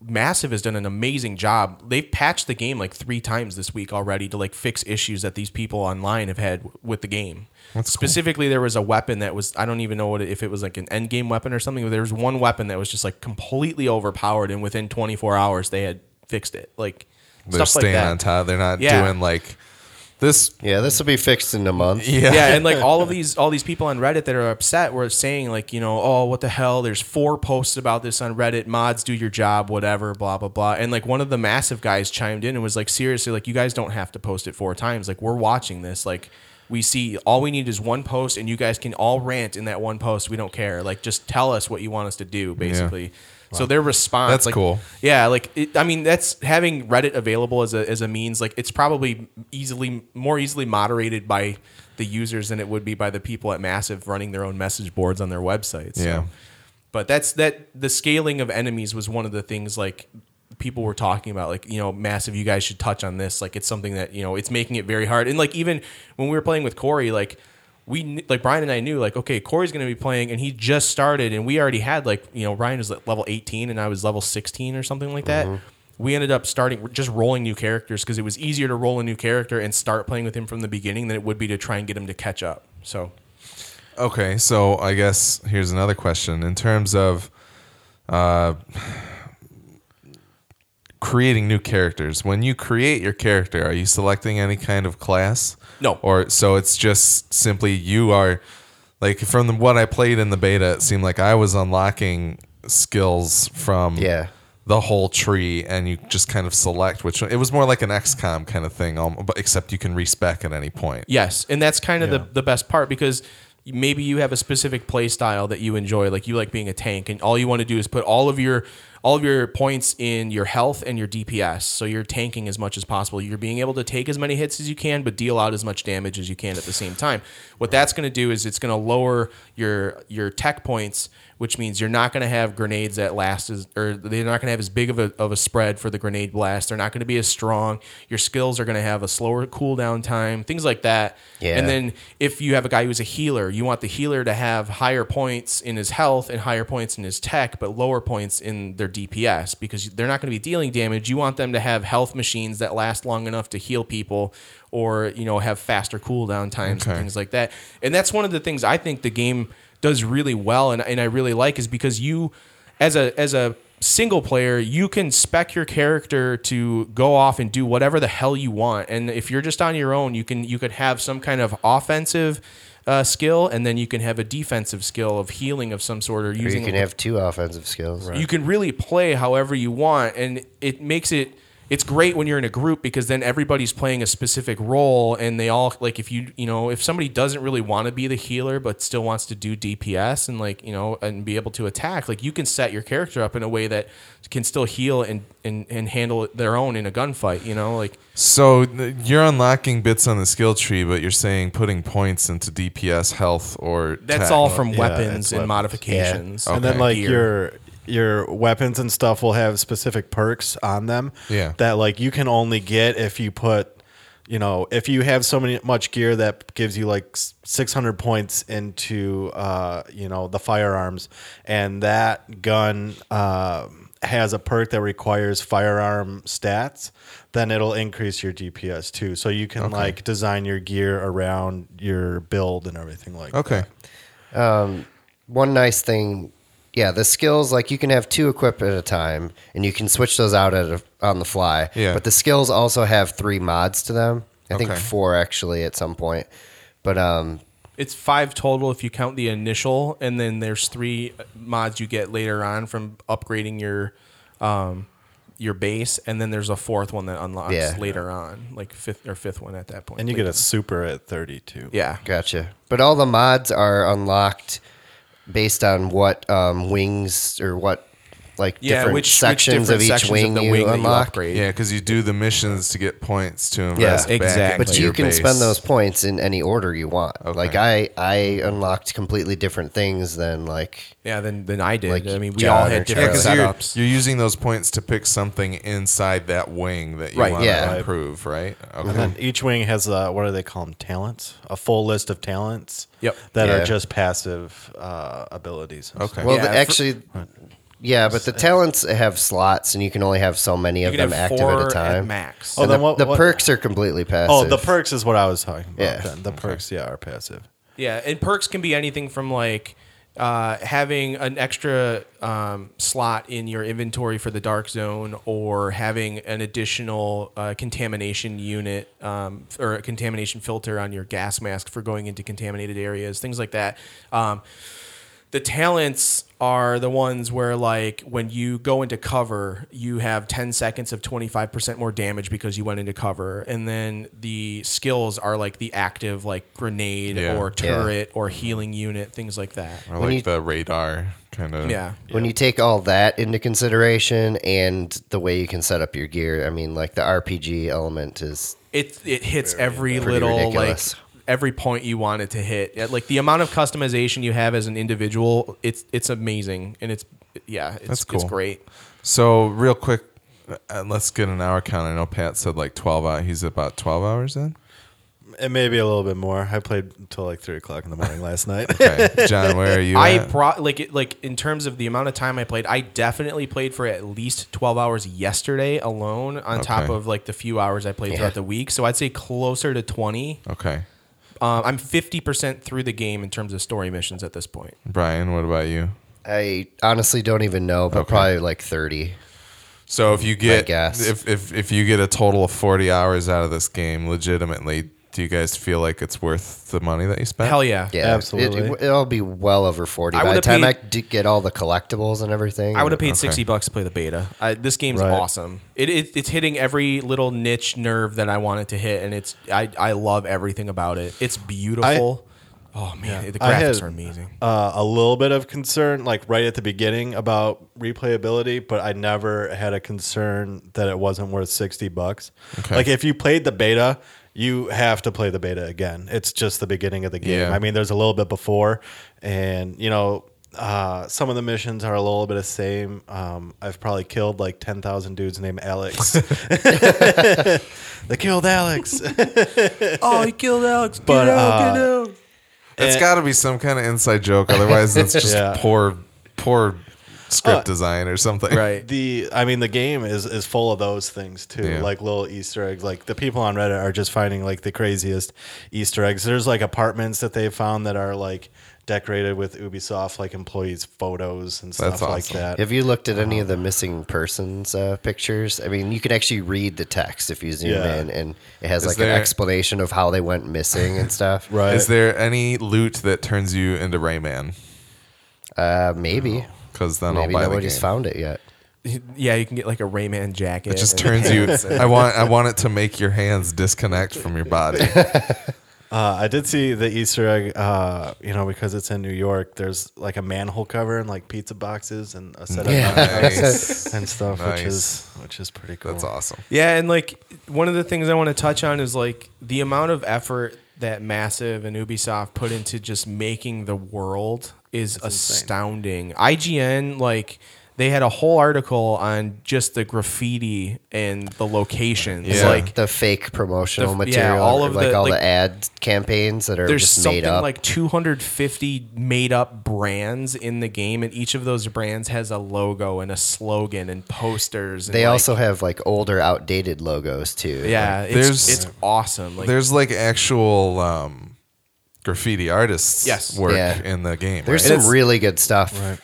Massive has done an amazing job. They've patched the game like 3 times this week already to like fix issues that these people online have had with the game. That's specifically cool. There was a weapon that was, I don't even know if it was like an end game weapon or something, but there was one weapon that was just like completely overpowered, and within 24 hours they had fixed it. Like they're staying on top. They're not doing like this. Yeah, this will be fixed in a month. Yeah. Yeah, and like all these people on Reddit that are upset were saying like, oh, what the hell? There's 4 posts about this on Reddit. Mods, do your job, whatever, blah, blah, blah. And like one of the Massive guys chimed in and was like, seriously, like you guys don't have to post it 4 times. Like we're watching this. Like we see all we need is 1 post, and you guys can all rant in that 1 post. We don't care. Like just tell us what you want us to do, basically. Yeah. So their response, that's like, cool. Yeah, like that's having Reddit available as a means. Like it's probably more easily moderated by the users than it would be by the people at Massive running their own message boards on their websites. So. Yeah, but the scaling of enemies was one of the things like people were talking about. Like Massive, you guys should touch on this. Like it's something that it's making it very hard. And like even when we were playing with Corey, like we, like Brian and I knew, like, okay, Corey's going to be playing, and he just started, and we already had, like, you know, Ryan was like level 18 and I was level 16 or something like that. Mm-hmm. We ended up starting just rolling new characters because it was easier to roll a new character and start playing with him from the beginning than it would be to try and get him to catch up. So, okay, so I guess here's another question in terms of creating new characters. When you create your character, are you selecting any kind of class? No. Or so it's just simply you are like from what I played in the beta, it seemed like I was unlocking skills from the whole tree, and you just kind of select which one. It was more like an XCOM kind of thing, except you can respec at any point. Yes, and that's kind of the best part, because maybe you have a specific play style that you enjoy, like you like being a tank, and all you want to do is put all of your points in your health and your DPS, so you're tanking as much as possible. You're being able to take as many hits as you can, but deal out as much damage as you can at the same time. What that's going to do is it's going to lower your tech points, which means you're not going to have grenades that last, or they're not going to have as big of a spread for the grenade blast. They're not going to be as strong. Your skills are going to have a slower cooldown time, things like that. Yeah. And then if you have a guy who's a healer, you want the healer to have higher points in his health and higher points in his tech, but lower points in their DPS, because they're not going to be dealing damage. You want them to have health machines that last long enough to heal people, or, you know, have faster cooldown times and things like that. And that's one of the things I think the game does really well, and I really like, is because you, as a single player, you can spec your character to go off and do whatever the hell you want. And if you're just on your own, you could have some kind of offensive skill, and then you can have a defensive skill of healing of some sort, or using. You can have two offensive skills. Right. You can really play however you want, and it makes it. It's great when you're in a group, because then everybody's playing a specific role, and they all, like, if somebody doesn't really want to be the healer but still wants to do DPS and, like, you know, and be able to attack, like, you can set your character up in a way that can still heal and handle their own in a gunfight, you know, like. So you're unlocking bits on the skill tree, but you're saying putting points into DPS, health, or tech. That's all from weapons and modifications. Yeah. Okay. And then, like, your weapons and stuff will have specific perks on them that, like, you can only get if you put, you know, if you have so much gear that gives you like 600 points into, you know, the firearms, and that gun has a perk that requires firearm stats, then it'll increase your DPS too. So you can like design your gear around your build and everything like that. One nice thing. Yeah, the skills, like, you can have two equipped at a time, and you can switch those out on the fly. Yeah. But the skills also have three mods to them. I think four, actually, at some point. But it's five total if you count the initial, and then there's three mods you get later on from upgrading your base, and then there's a fourth one that unlocks later on, like fifth one at that point. And you get a super at 32. Yeah. Gotcha. But all the mods are unlocked based on what wings, or what, like, different sections of each wing you unlock. Yeah, because you do the missions to get points to invest back. Exactly. But you can spend those points in any order you want. Okay. Like, I unlocked completely different things than, like... Yeah, than I did. Like, I mean, we all had different setups. You're using those points to pick something inside that wing that you want to improve, right? Okay. And then each wing has, what do they call them, talents? A full list of talents that are just passive abilities. Okay. Well, but the talents have slots, and you can only have so many of them active at a time. At max. Oh, then the perks are completely passive. Oh, the perks is what I was talking about. Yeah. Then. The perks, are passive. Yeah, and perks can be anything from, like, having an extra slot in your inventory for the dark zone, or having an additional contamination unit or a contamination filter on your gas mask for going into contaminated areas, things like that. The talents are the ones where, like, when you go into cover, you have 10 seconds of 25% more damage because you went into cover. And then the skills are, like, the active, like, grenade or turret or healing unit, things like that. Or, like, the radar kind of. Yeah. When you take all that into consideration, and the way you can set up your gear, I mean, like, the RPG element is... It hits every little, ridiculous. Like... every point you want it to hit. Like, the amount of customization you have as an individual, it's amazing. And that's cool. It's great. So real quick, let's get an hour count. I know Pat said like 12 hours. He's about 12 hours in? It may be a little bit more. I played until like 3 o'clock in the morning last night. Okay, John, where are you? Like in terms of the amount of time I played, I definitely played for at least 12 hours yesterday alone. On top of like the few hours I played throughout the week, so I'd say closer to 20. Okay. I'm 50% through the game in terms of story missions at this point. Brian, what about you? I honestly don't even know, but probably like 30. So if you get if you get a total of 40 hours out of this game, legitimately, do you guys feel like it's worth the money that you spent? Hell yeah. Yeah, absolutely. It'll be well over 40. By the time I get all the collectibles and everything. I would have paid $60 to play the beta. This game's awesome. It's hitting every little niche nerve that I want it to hit, and I love everything about it. It's beautiful. Oh, man, the graphics are amazing. A little bit of concern, like right at the beginning, about replayability, but I never had a concern that it wasn't worth $60. Okay. Like, if you played the beta, you have to play the beta again. It's just the beginning of the game. Yeah. I mean, there's a little bit before, and, you know, some of the missions are a little bit the same. I've probably killed like 10,000 dudes named Alex. They killed Alex. Oh, he killed Alex. Get out. It's got to be some kind of inside joke. Otherwise, it's just poor script design or something. Right. The game is full of those things, too. Yeah. Like little Easter eggs. Like the people on Reddit are just finding like the craziest Easter eggs. There's like apartments that they found that are like decorated with Ubisoft like employees' photos and stuff like that. Have you looked at any of the missing persons pictures? I mean, you can actually read the text if you zoom in, and it has like an explanation of how they went missing and stuff. Right? Is there any loot that turns you into Rayman? Maybe, because then I'll buy the game. Nobody's found it yet. Yeah, you can get like a Rayman jacket. It just turns you. I want it to make your hands disconnect from your body. I did see the Easter egg, because it's in New York. There's like a manhole cover and like pizza boxes and a set of knives and stuff, which is pretty cool. That's awesome. Yeah, and like one of the things I want to touch on is like the amount of effort that Massive and Ubisoft put into just making the world is astounding. IGN, like, they had a whole article on just the graffiti and the locations, like the fake promotional material, all the ad campaigns that are just made up. There's something like 250 made up brands in the game, and each of those brands has a logo and a slogan and posters. And they also have like older, outdated logos too. Yeah, like, it's awesome. Like, there's like actual graffiti artists' work in the game. There's some really good stuff. Right.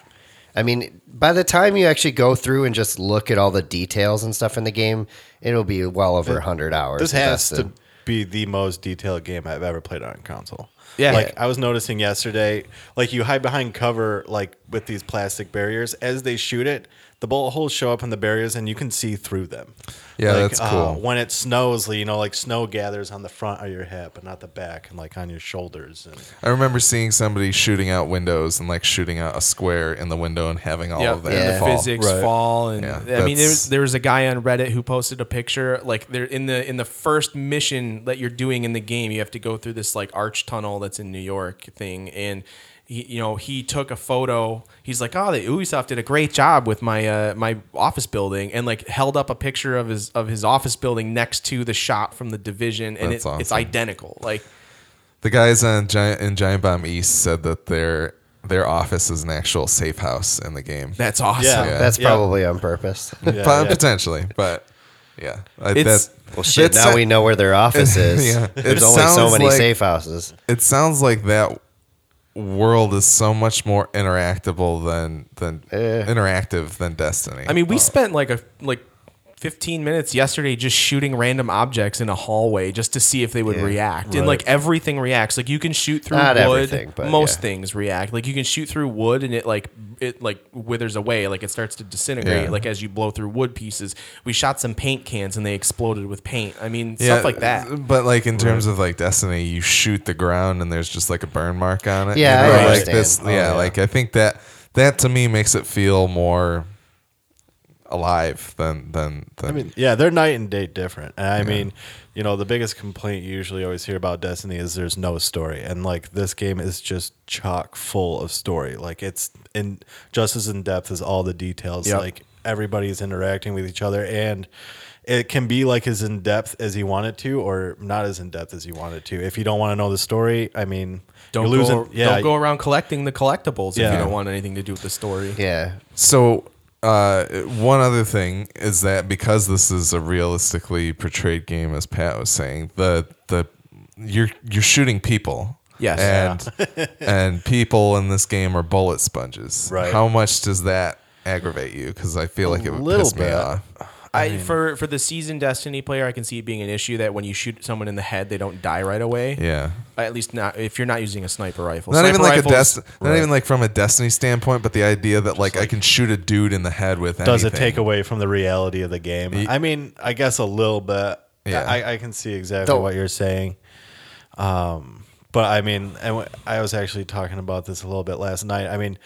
I mean, by the time you actually go through and just look at all the details and stuff in the game, it'll be well over 100 hours. This has to be the most detailed game I've ever played on console. Yeah. Like, I was noticing yesterday, like, you hide behind cover, like, with these plastic barriers. As they shoot it, the bullet holes show up in the barriers, and you can see through them. Yeah, like, that's cool. When it snows, you know, like, snow gathers on the front of your head, but not the back, and, like, on your shoulders. And I remember seeing somebody shooting out windows and, like, shooting out a square in the window and having all of that fall. Physics fall. And I mean, there was a guy on Reddit who posted a picture, like, there in the first mission that you're doing in the game, you have to go through this, like, arch tunnel that's in New York thing, and he took a photo. He's like, "Oh, the Ubisoft did a great job with my my office building," and like held up a picture of his office building next to the shot from The Division, and it's identical. Like, the guys on Giant Bomb East said that their office is an actual safe house in the game. That's awesome. Yeah. That's probably on purpose, potentially, but now we know where their office is. There's only so many safe houses. It sounds like that world is so much more interactable than Destiny. I mean, we spent like 15 minutes yesterday just shooting random objects in a hallway just to see if they would react. Right. And like everything reacts. Like, you can shoot through wood. Most things react. Like, you can shoot through wood and it withers away. Like, it starts to disintegrate. Like, as you blow through wood pieces. We shot some paint cans and they exploded with paint. I mean, stuff like that. But like in terms of like Destiny, you shoot the ground and there's just like a burn mark on it. Yeah, you know, I understand. Like this, like, I think that to me makes it feel more alive than. I mean, they're night and day different. And I mean, you know, the biggest complaint you usually always hear about Destiny is there's no story, and like this game is just chock full of story. Like, it's just as in depth as all the details. Like, everybody's interacting with each other, and it can be like as in depth as you want it to, or not as in depth as you want it to. If you don't want to know the story, I mean, don't go around collecting the collectibles if you don't want anything to do with the story. Yeah. So one other thing is that because this is a realistically portrayed game, as Pat was saying, you're shooting people. Yes. And people in this game are bullet sponges. Right. How much does that aggravate you? Because I feel like it would piss me off. For the seasoned Destiny player, I can see it being an issue that when you shoot someone in the head, they don't die right away. Yeah. At least not if you're not using a sniper rifle. Not even like from a Destiny standpoint, but the idea that like I can shoot a dude in the head with anything. Does it take away from the reality of the game? I mean, I guess a little bit. Yeah. I can see exactly what you're saying. But I mean, and I was actually talking about this a little bit last night. I mean,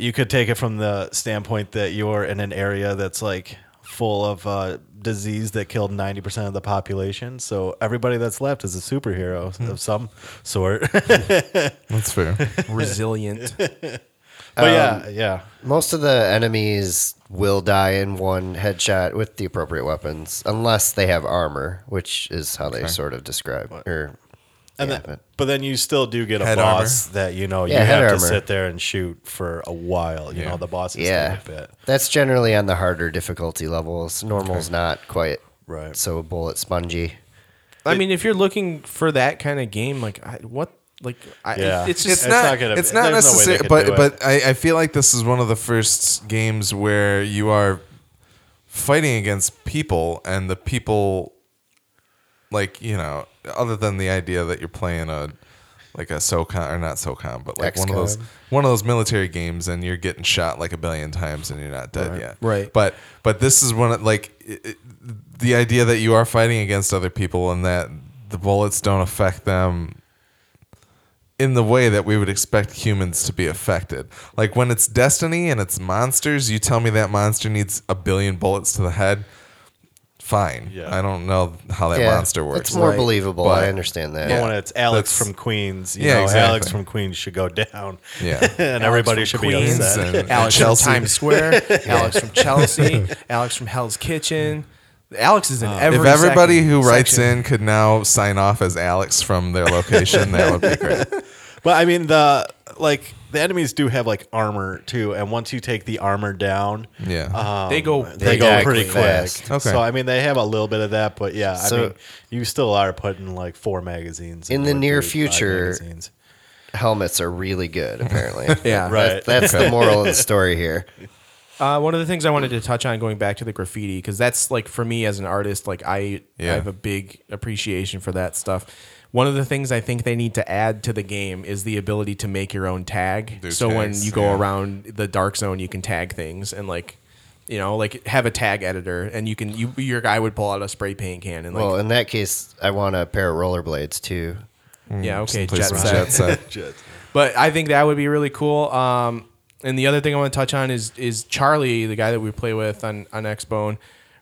you could take it from the standpoint that you're in an area that's like full of disease that killed 90% of the population. So everybody that's left is a superhero of some sort. That's fair. Resilient. But yeah. Most of the enemies will die in one headshot with the appropriate weapons, unless they have armor, which is how they sort of describe but then you still do get a boss armor. That, you know, you have to sit there and shoot for a while. You know, the boss is a bit. That's generally on the harder difficulty levels. Normal's not quite so bullet spongy. I mean, if you're looking for that kind of game, it's not necessary. But I feel like this is one of the first games where you are fighting against people, and the people, like, you know, other than the idea that you're playing a SOCOM, or not SOCOM, but like one of those military games, and you're getting shot like a billion times and you're not dead yet. Right. But this is one of the idea that you are fighting against other people and that the bullets don't affect them in the way that we would expect humans to be affected. Like when it's Destiny and it's monsters, you tell me that monster needs a billion bullets to the head. Fine. Yeah. I don't know how that monster works. It's more believable. But I understand that. But when it's Alex from Queens, you know, exactly. Alex from Queens should go down. Yeah. And Alex everybody should Queens, be upset. And Alex from Times Square, Alex from Chelsea, Alex from Hell's Kitchen. Alex is in every If everybody who writes in could now sign off as Alex from their location, that would be great. But I mean, the enemies do have like armor too, and once you take the armor down, they go pretty quick. Okay. So I mean, they have a little bit of that, but I mean, you still are putting like 4 magazines in the near future. Helmets are really good, apparently. That's the moral of the story here. One of the things I wanted to touch on, going back to the graffiti, because that's like for me as an artist, like I have a big appreciation for that stuff. One of the things I think they need to add to the game is the ability to make your own tag. When you go around the dark zone, you can tag things and have a tag editor, and your guy would pull out a spray paint can. And in that case, I want a pair of rollerblades too. Yeah. Okay. Jet set. But I think that would be really cool. And the other thing I want to touch on is Charlie, the guy that we play with on X-Bone,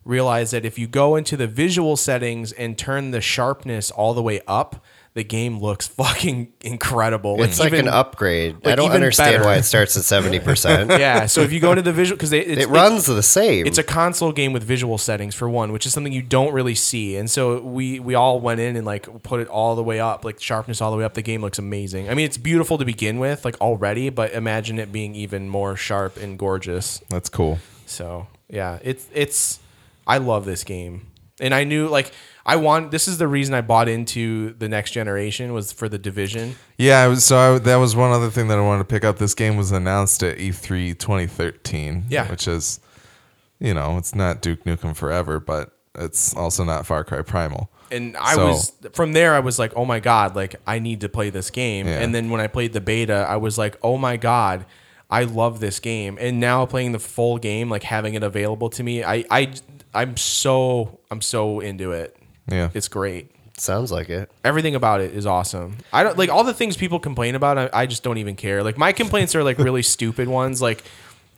realized that if you go into the visual settings and turn the sharpness all the way up, the game looks fucking incredible. It's like an upgrade. I don't understand why it starts at 70%. Yeah, so if you go into the visual... because it runs the same. It's a console game with visual settings, for one, which is something you don't really see. And so we all went in and put it all the way up, sharpness all the way up. The game looks amazing. I mean, it's beautiful to begin with already, but imagine it being even more sharp and gorgeous. That's cool. So, yeah, it's I love this game. And I knew, this is the reason I bought into the next generation, was for The Division. Yeah, that was one other thing that I wanted to pick up. This game was announced at E3 2013, which is, you know, it's not Duke Nukem Forever, but it's also not Far Cry Primal. And I was oh my God, I need to play this game. Yeah. And then when I played the beta, I was like, oh my God, I love this game. And now playing the full game, having it available to me, I'm so into it. Yeah. It's great. Sounds like it. Everything about it is awesome. I don't all the things people complain about. I just don't even care. My complaints are really stupid ones. I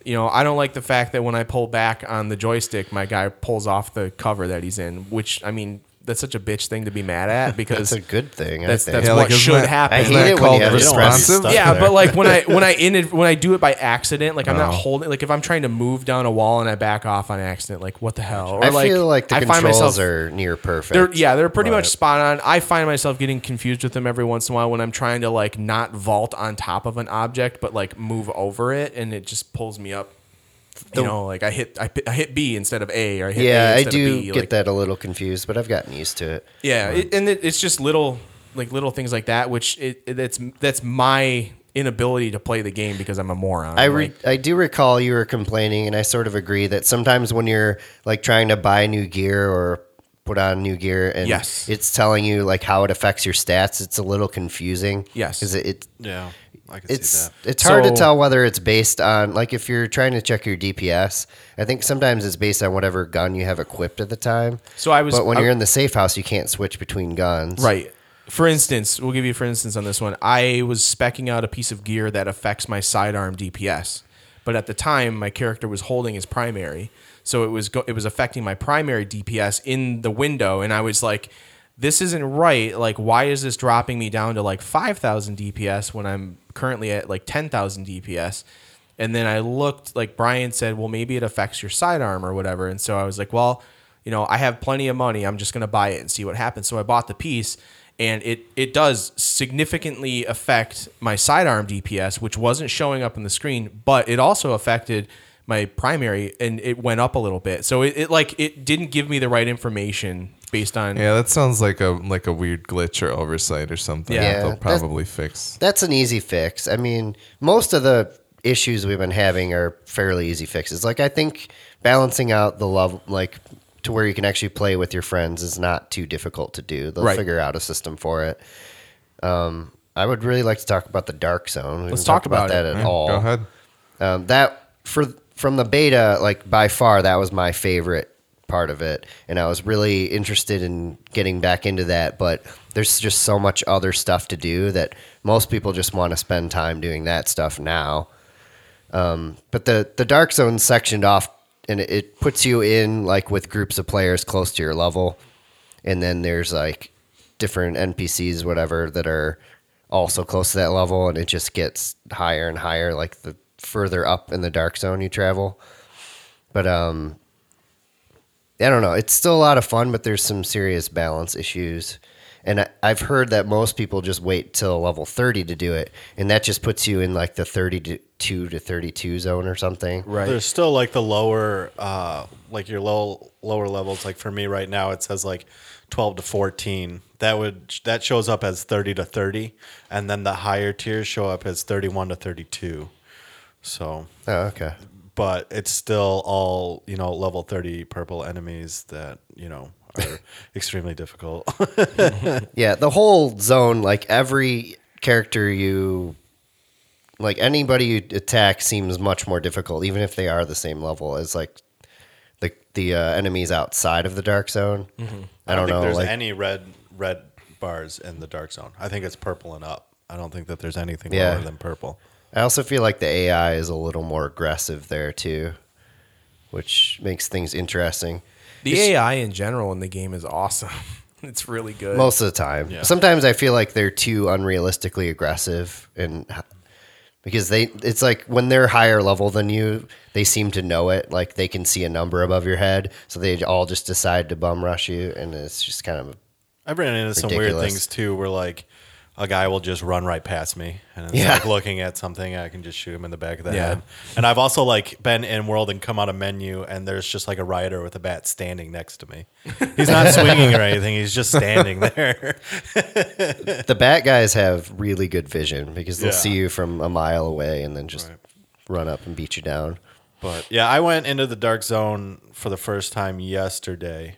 don't like the fact that when I pull back on the joystick, my guy pulls off the cover that he's in, which I mean, that's such a bitch thing to be mad at, because that's a good thing. That's yeah, what like, should happen. I hate it when you have responsive. Yeah, but like when I do it by accident, like I'm not holding. Like if I'm trying to move down a wall and I back off on accident, like what the hell? Or I like, feel like the controls are near perfect. They're pretty much spot on. I find myself getting confused with them every once in a while when I'm trying to like not vault on top of an object, but like move over it, and it just pulls me up. You know, like I hit B instead of A, or I hit A instead of B. Yeah, I do get like, that a little confused, but I've gotten used to it. Yeah, it's just little things like that, which that's my inability to play the game because I'm a moron. I do recall you were complaining, and I sort of agree that sometimes when you're like trying to buy new gear or put on new gear, and it's telling you like how it affects your stats, it's a little confusing. Yes, because I can see that. It's hard to tell whether it's based on, like, if you're trying to check your DPS, I think sometimes it's based on whatever gun you have equipped at the time. But when you're in the safe house, you can't switch between guns. Right. We'll give you for instance on this one. I was speccing out a piece of gear that affects my sidearm DPS, but at the time, my character was holding his primary, so it was affecting my primary DPS in the window, and I was like, this isn't right. Like, why is this dropping me down to like 5,000 DPS when I'm currently at like 10,000 DPS? And then I looked, like Brian said, well, maybe it affects your sidearm or whatever. And so I was like, well, you know, I have plenty of money. I'm just going to buy it and see what happens. So I bought the piece, and it does significantly affect my sidearm DPS, which wasn't showing up on the screen, but it also affected my primary, and it went up a little bit. So it didn't give me the right information. Based on that sounds like a weird glitch or oversight or something. They'll probably fix. That's an easy fix. I mean, most of the issues we've been having are fairly easy fixes. Like, I think balancing out the level, like to where you can actually play with your friends, is not too difficult to do. They'll figure out a system for it. I would really like to talk about the dark zone. Let's talk about that at all. Go ahead. From the beta, like by far, that was my favorite part of it, and I was really interested in getting back into that, but there's just so much other stuff to do that most people just want to spend time doing that stuff now. But the dark zone sectioned off, and it puts you in like with groups of players close to your level, and then there's like different NPCs, whatever, that are also close to that level, and it just gets higher and higher like the further up in the dark zone you travel. But I don't know. It's still a lot of fun, but there's some serious balance issues. And I've heard that most people just wait till level 30 to do it, and that just puts you in like the 32 to 32 zone or something. Right. There's still like the lower, like your lower levels. Like for me right now, it says like 12 to 14. That shows up as 30 to 30, and then the higher tiers show up as 31 to 32. So. Oh, okay. But it's still all, you know, level 30 purple enemies that, you know, are extremely difficult. Yeah, the whole zone, like every character like anybody you attack seems much more difficult, even if they are the same level as like the enemies outside of the dark zone. Mm-hmm. I don't think there's like any red bars in the dark zone. I think it's purple and up. I don't think that there's anything lower than purple. I also feel like the AI is a little more aggressive there, too, which makes things interesting. The AI in general in the game is awesome. It's really good. Most of the time. Yeah. Sometimes I feel like they're too unrealistically aggressive, and because it's like when they're higher level than you, they seem to know it. Like they can see a number above your head, so they all just decide to bum rush you, and it's just kind of I've ran into ridiculous. Some weird things, too, where like a guy will just run right past me, and it's like looking at something, I can just shoot him in the back of the head. And I've also like been in world and come out a menu, and there's just like a rider with a bat standing next to me. He's not swinging or anything. He's just standing there. The bat guys have really good vision because they'll see you from a mile away and then just run up and beat you down. But yeah, I went into the dark zone for the first time yesterday.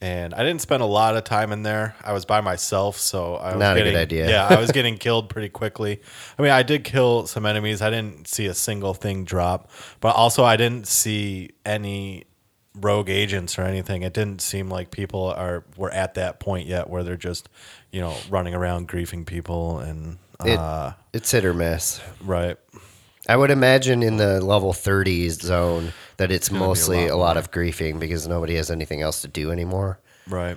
And I didn't spend a lot of time in there. I was by myself, so I was not a good idea. Yeah, I was getting killed pretty quickly. I mean, I did kill some enemies. I didn't see a single thing drop, but also I didn't see any rogue agents or anything. It didn't seem like people were at that point yet where they're just, you know, running around griefing people, and it's hit or miss, right? I would imagine in the level 30 zone that it's mostly a lot of griefing because nobody has anything else to do anymore. Right.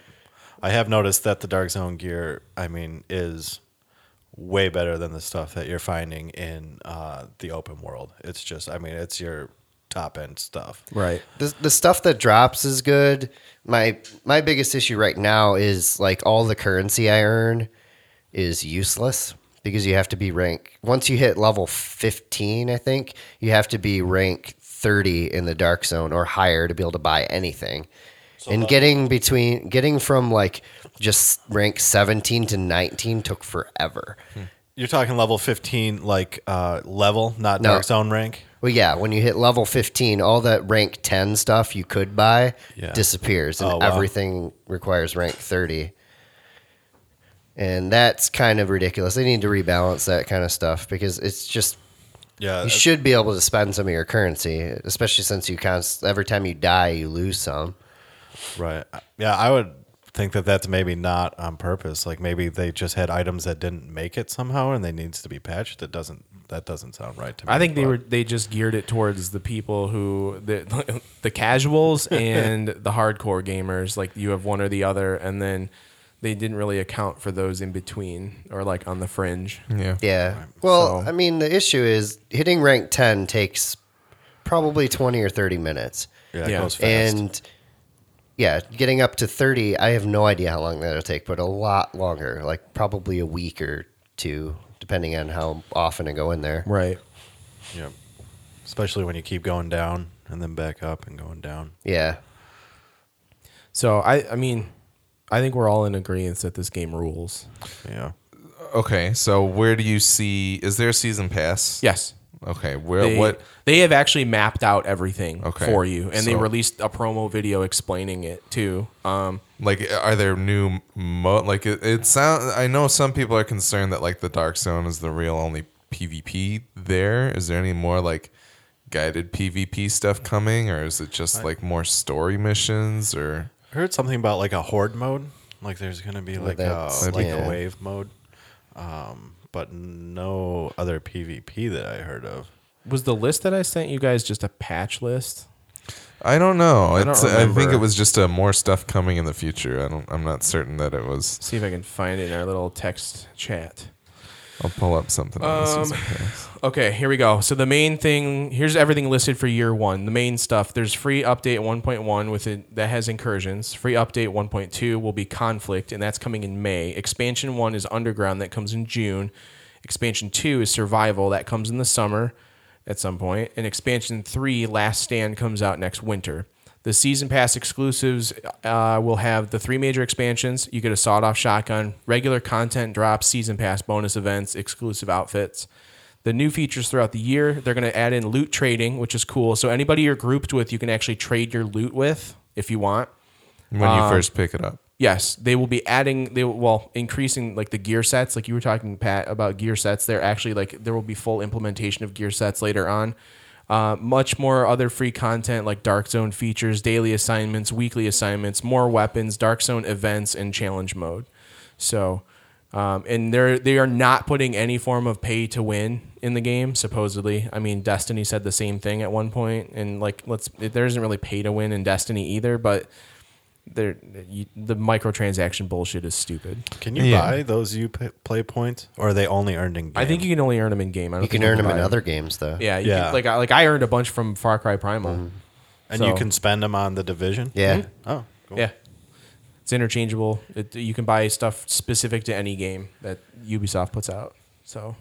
I have noticed that the Dark Zone gear, I mean, is way better than the stuff that you're finding in the open world. It's just, I mean, it's your top end stuff. Right. The stuff that drops is good. My biggest issue right now is like all the currency I earn is useless. Because you have to be rank... Once you hit level 15, I think, you have to be rank 30 in the Dark Zone or higher to be able to buy anything. So and getting from like just rank 17 to 19 took forever. You're talking level 15, like level, not Dark Zone rank? Well, yeah. When you hit level 15, all that rank 10 stuff you could buy disappears. And everything requires rank 30. And that's kind of ridiculous. They need to rebalance that kind of stuff because it's just, you should be able to spend some of your currency, especially since you every time you die, you lose some. Right. Yeah, I would think that that's maybe not on purpose. Like maybe they just had items that didn't make it somehow and they needs to be patched. That doesn't sound right to me. I think they just geared it towards the people who, the casuals and the hardcore gamers. Like you have one or the other and then... They didn't really account for those in between or like on the fringe. Yeah. Well, so. I mean, the issue is hitting rank 10 takes probably 20 or 30 minutes. Yeah, it goes fast. And getting up to 30, I have no idea how long that'll take, but a lot longer, like probably a week or two, depending on how often I go in there. Right. Yeah. Especially when you keep going down and then back up and going down. Yeah. So, I mean... I think we're all in agreement that this game rules. Yeah. Okay, so where do you see... Is there a season pass? Yes. Okay, They have actually mapped out everything for you, and they released a promo video explaining it, too. Are there new... I know some people are concerned that, like, the Dark Zone is the real only PvP there. Is there any more, like... guided PvP stuff coming, or is it just like more story missions? Or I heard something about like a horde mode, like there's gonna be a wave mode, but no other PvP that I heard of. Was the list that I sent you guys just a patch list? I don't know. I think it was just more stuff coming in the future. I'm not certain that it was. See if I can find it in our little text chat. I'll pull up something else. Okay, here we go. So the main thing, here's everything listed for year one. The main stuff, there's free update 1.1 with it that has incursions. Free update 1.2 will be conflict, and that's coming in May. Expansion 1 is underground. That comes in June. Expansion 2 is survival. That comes in the summer at some point. And expansion 3, last stand, comes out next winter. The season pass exclusives will have the three major expansions. You get a sawed-off shotgun, regular content drops, season pass, bonus events, exclusive outfits. The new features throughout the year, they're going to add in loot trading, which is cool. So anybody you're grouped with, you can actually trade your loot with if you want. When you first pick it up. Yes. They will be increasing like the gear sets. Like you were talking, Pat, about gear sets. They're actually like there will be full implementation of gear sets later on. Much more other free content like Dark Zone features, daily assignments, weekly assignments, more weapons, Dark Zone events, and challenge mode. So, and they are not putting any form of pay to win in the game, supposedly. I mean, Destiny said the same thing at one point, and there isn't really pay to win in Destiny either, but the microtransaction bullshit is stupid. Can you buy those play points, or are they only earned in game? I think you can only earn them in game. You can earn them in other games, though. Yeah, I earned a bunch from Far Cry Primal, and you can spend them on The Division. Yeah. Mm-hmm. Oh, cool. Yeah. It's interchangeable. You can buy stuff specific to any game that Ubisoft puts out. So.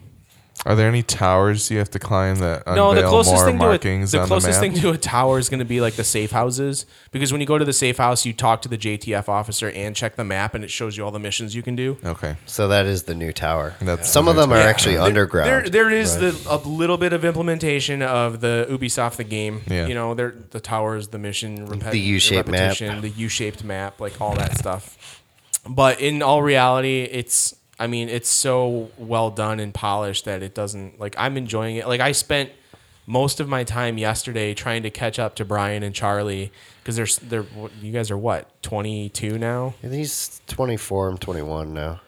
Are there any towers you have to climb that unveil more markings on the map? The closest thing to a tower is going to be like the safe houses, because when you go to the safe house, you talk to the JTF officer and check the map, and it shows you all the missions you can do. Okay, so that is the new tower. Some of them are actually underground. There is a little bit of implementation of the Ubisoft the game. Yeah. You know, the towers, the mission, the U-shaped map, the U-shaped map, like all that stuff. But in all reality, it's so well done and polished that it doesn't... Like, I'm enjoying it. Like, I spent most of my time yesterday trying to catch up to Brian and Charlie because you guys are what, 22 now? Yeah, he's 24. I'm 21 now.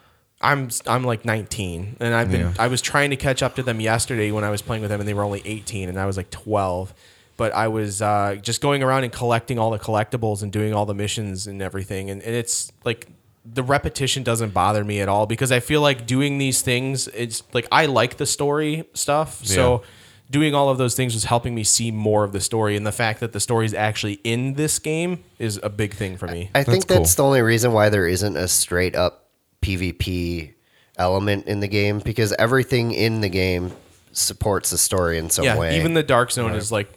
I'm like 19, and I've been I was trying to catch up to them yesterday when I was playing with them, and they were only 18, and I was like 12. But I was just going around and collecting all the collectibles and doing all the missions and everything, and it's like the repetition doesn't bother me at all because I feel like doing these things. It's like I like the story stuff, so doing all of those things was helping me see more of the story, and the fact that the story is actually in this game is a big thing for me. I think that's the only reason why there isn't a straight up PvP element in the game, because everything in the game supports the story in some way. Even the Dark Zone is like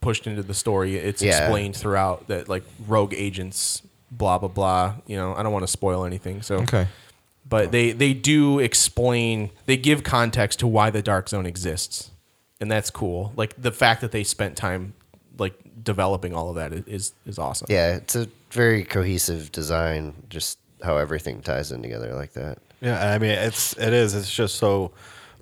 pushed into the story. It's explained throughout that, like, rogue agents, blah blah blah, you know. I don't want to spoil anything, so but they do explain, they give context to why the Dark Zone exists, and that's cool. Like the fact that they spent time like developing all of that is awesome. Yeah, it's a very cohesive design, just how everything ties in together like that. Yeah, I mean, it's just so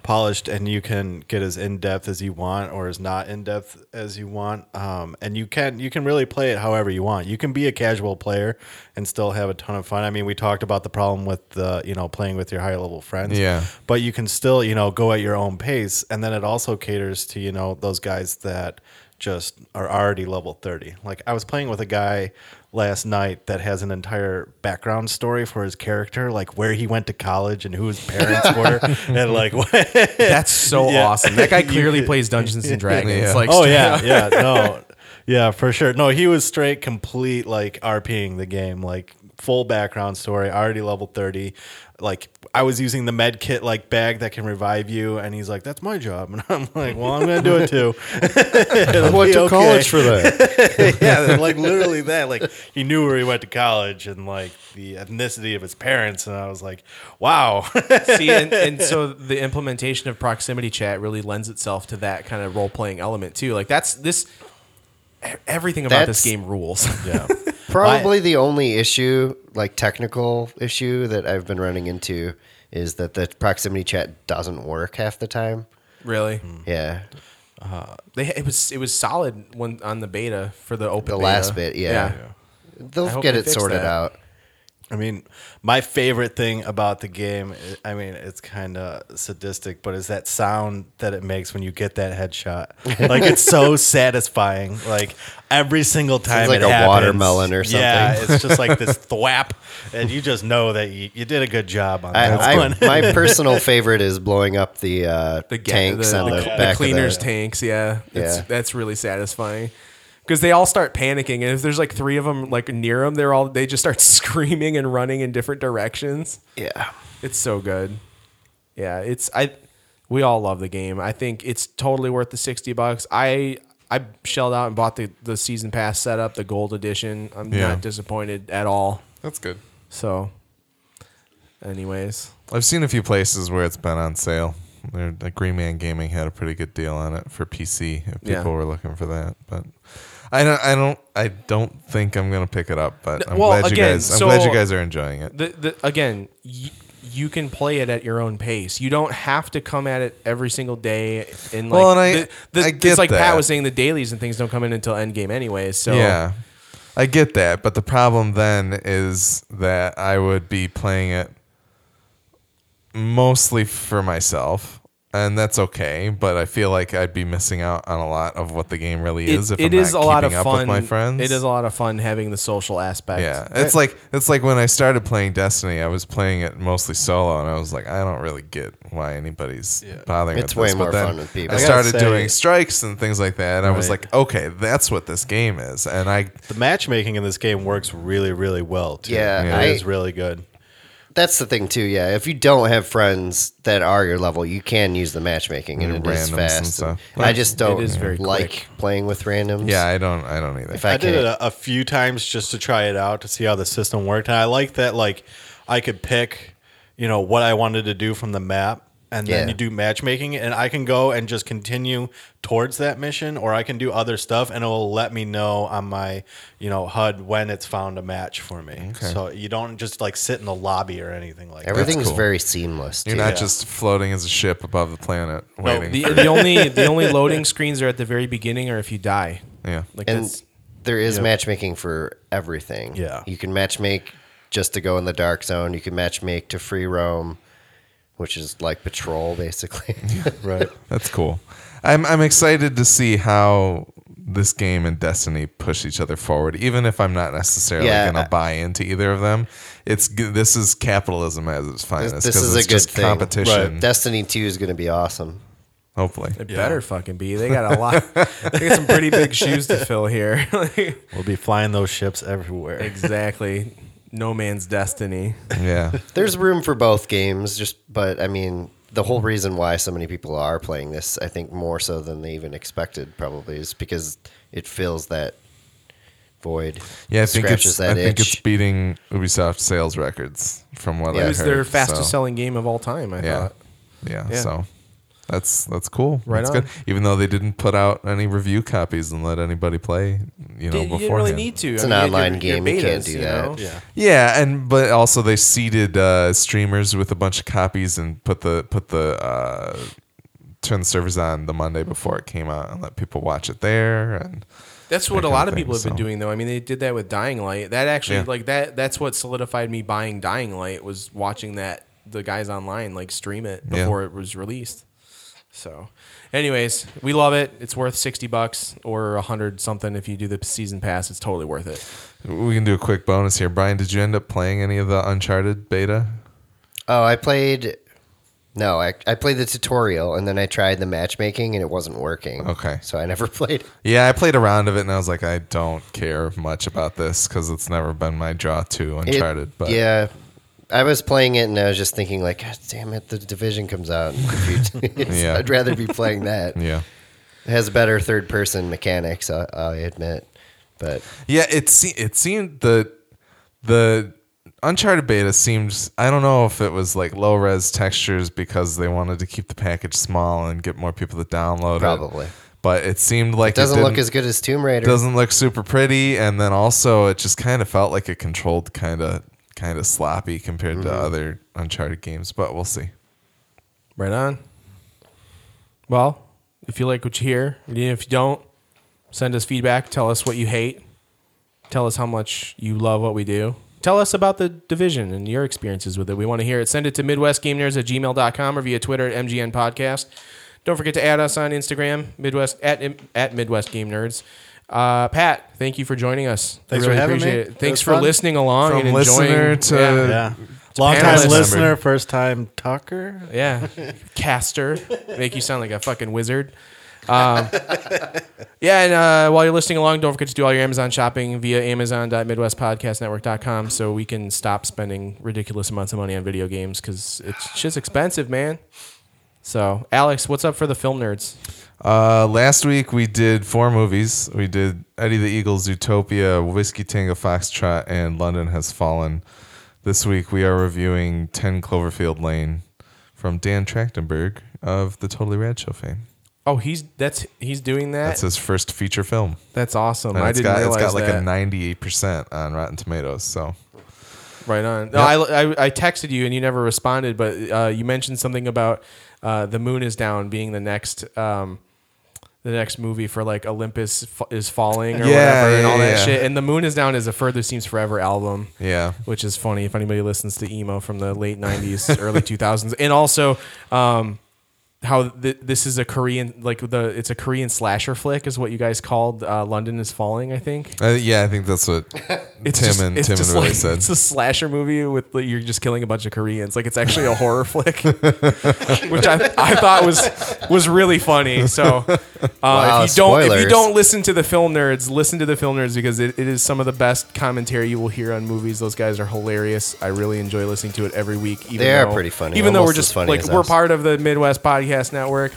polished, and you can get as in depth as you want or as not in depth as you want, and you can really play it however you want. You can be a casual player and still have a ton of fun. I mean, we talked about the problem with the playing with your higher level friends, but you can still go at your own pace, and then it also caters to those guys that just are already level 30. Like I was playing with a guy last night that has an entire background story for his character, like where he went to college and who his parents were, and like what? That's so awesome. That guy clearly plays Dungeons and Dragons. Yeah. Like, oh yeah, yeah, no, yeah, for sure. No, he was straight, complete like RPing the game, like full background story, already level 30. Like I was using the med kit like bag that can revive you, and he's like, "That's my job," and I'm like, "Well, I'm gonna do it too." I went to college for that. Yeah, like literally that. Like he knew where he went to college and like the ethnicity of his parents, and I was like, "Wow." See, and so the implementation of proximity chat really lends itself to that kind of role playing element too. Like that's this. Everything about this game rules. Yeah. Probably the only issue, like technical issue that I've been running into, is that the proximity chat doesn't work half the time. Really? Yeah. It was solid when on the beta for the open beta. The last bit, yeah. They'll get it sorted out. I mean, my favorite thing about the game, I mean, it's kind of sadistic, but is that sound that it makes when you get that headshot. Like, it's so satisfying. Like, every single time it's like it happens, watermelon or something. Yeah, it's just like this thwap, and you just know that you did a good job on that one. My personal favorite is blowing up the tanks on the back of the cleaners' tanks, that's really satisfying. Because they all start panicking, and if there's like three of them like near them, they just start screaming and running in different directions. Yeah, it's so good. Yeah, we all love the game. I think it's totally worth the $60. I shelled out and bought the season pass setup, the gold edition. I'm not disappointed at all. That's good. So, anyways, I've seen a few places where it's been on sale. Like Green Man Gaming had a pretty good deal on it for PC if people were looking for that, but. I don't think I'm gonna pick it up, but I'm glad you guys are enjoying it. You can play it at your own pace. You don't have to come at it every single day. And like, I get it's like that. Pat was saying, the dailies and things don't come in until endgame anyways. So yeah, I get that. But the problem then is that I would be playing it mostly for myself. And that's okay, but I feel like I'd be missing out on a lot of what the game really is if I'm not keeping up with my friends. It is a lot of fun having the social aspect. Yeah, it's like when I started playing Destiny, I was playing it mostly solo, and I was like, I don't really get why anybody's bothering with this. It's way more fun with people. I started doing strikes and things like that, and I was like, okay, that's what this game is. And the matchmaking in this game works really, really well, too. Yeah, it is really good. That's the thing, too, yeah. If you don't have friends that are your level, you can use the matchmaking, and it is fast. I just don't like playing with randoms. Yeah, I don't either. I did it a few times just to try it out, to see how the system worked, and I like that I could pick what I wanted to do from the map, and then you do matchmaking, and I can go and just continue towards that mission, or I can do other stuff, and it will let me know on my HUD when it's found a match for me. Okay. So you don't just sit in the lobby or anything like that. Everything's very seamless. You're not just floating as a ship above the planet waiting. No, the only loading screens are at the very beginning, or if you die. Yeah. There is matchmaking for everything. Yeah. You can matchmake just to go in the Dark Zone. You can matchmake to free roam. which is like patrol, basically. Right. That's cool. I'm excited to see how this game and Destiny push each other forward, even if I'm not necessarily going to buy into either of them. This is capitalism at its finest. This is it's a good just thing. Competition. Right. Destiny 2 is going to be awesome. Hopefully. It better fucking be. They got a lot. They got some pretty big shoes to fill here. We'll be flying those ships everywhere. Exactly. No man's destiny. Yeah. There's room for both games, but I mean, the whole reason why so many people are playing this, I think more so than they even expected probably, is because it fills that void. Yeah, I think it's beating Ubisoft sales records from what I heard. It was their fastest selling game of all time, I thought. Yeah, so... That's cool. Right, that's on. Good. Even though they didn't put out any review copies and let anybody play, beforehand. You didn't really need to. It's an online game. You can't do that. But also they seeded streamers with a bunch of copies and turned the servers on the Monday before it came out and let people watch it there. And that's what a lot of people have been doing, though. I mean, they did that with Dying Light. That actually that's what solidified me buying Dying Light, was watching the guys online stream it before it was released. So, anyways, we love it. It's worth $60 or $100 something if you do the season pass. It's totally worth it. We can do a quick bonus here. Brian, did you end up playing any of the Uncharted beta? Oh, I played the tutorial, and then I tried the matchmaking, and it wasn't working. Okay. So I never played. Yeah, I played a round of it, and I was like, I don't care much about this because it's never been my draw to Uncharted. I was playing it, and I was just thinking, God damn it, The Division comes out in a few days. I'd rather be playing that. Yeah, it has better third-person mechanics, I admit. But it seemed the Uncharted beta seemed, I don't know if it was low-res textures because they wanted to keep the package small and get more people to download it. Probably. But it seemed like it doesn't look as good as Tomb Raider. Doesn't look super pretty, and then also it just kind of felt like it controlled kind of sloppy compared to other Uncharted games, but we'll see. Right on. Well, if you like what you hear, and if you don't, send us feedback. Tell us what you hate. Tell us how much you love what we do. Tell us about The Division and your experiences with it. We want to hear it. Send it to MidwestGameNerds@gmail.com or via Twitter at MGN Podcast. Don't forget to add us on Instagram, at Midwest Game Nerds. Pat, thank you for joining us. Thanks really for having me. It. Thanks for listening along and enjoying. Listener to long-time listener, first-time talker. Yeah, caster. Make you sound like a fucking wizard. And while you're listening along, don't forget to do all your Amazon shopping via amazon.midwestpodcastnetwork.com so we can stop spending ridiculous amounts of money on video games because it's just expensive, man. So, Alex, what's up for the film nerds? Last week we did 4 movies. We did Eddie the Eagle's Zootopia, Whiskey Tango Foxtrot, and London Has Fallen. This week we are reviewing 10 Cloverfield Lane from Dan Trachtenberg of the Totally Rad Show fame. Oh, he's doing that? That's his first feature film. That's awesome. I didn't realize it's got a 98% on Rotten Tomatoes, so... Right on. Yep. No, I texted you and you never responded, but you mentioned something about The Moon Is Down being the next movie for Olympus is Falling or whatever and all that shit. And The Moon Is Down is a Further Seems Forever album. Yeah. Which is funny if anybody listens to emo from the late 90s, early 2000s. And also how this is a Korean, it's a Korean slasher flick is what you guys called London Is Falling, I think. I think that's what Tim and Willie said. It's a slasher movie with you're just killing a bunch of Koreans. It's actually a horror flick, which I thought was really funny. So wow, if you don't listen to the film nerds, listen to the film nerds because it is some of the best commentary you will hear on movies. Those guys are hilarious. I really enjoy listening to it every week. They are pretty funny. Even though we're just we're part of the Midwest Podcast Network,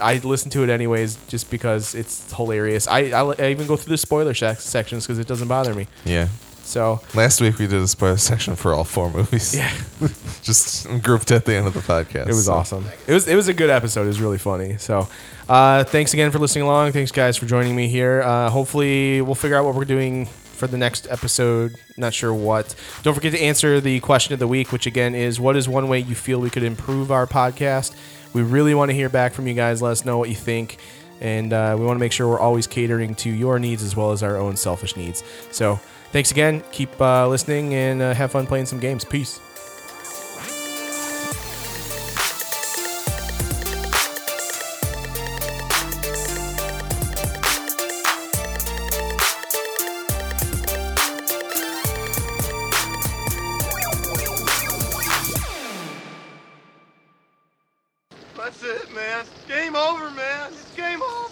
I listen to it anyways just because it's hilarious. I even go through the spoiler sections because it doesn't bother me. Yeah. So last week we did a spoiler section for all 4 movies. Yeah. Just grouped at the end of the podcast. It was awesome. It was a good episode. It was really funny. So thanks again for listening along. Thanks guys for joining me here. Hopefully we'll figure out what we're doing for the next episode, not sure what. Don't forget to answer the question of the week, which again is, what is one way you feel we could improve our podcast? We really want to hear back from you guys. Let us know what you think. And we want to make sure we're always catering to your needs as well as our own selfish needs. So thanks again. Keep listening and have fun playing some games. Peace. That's it, man. Game over, man. It's game over.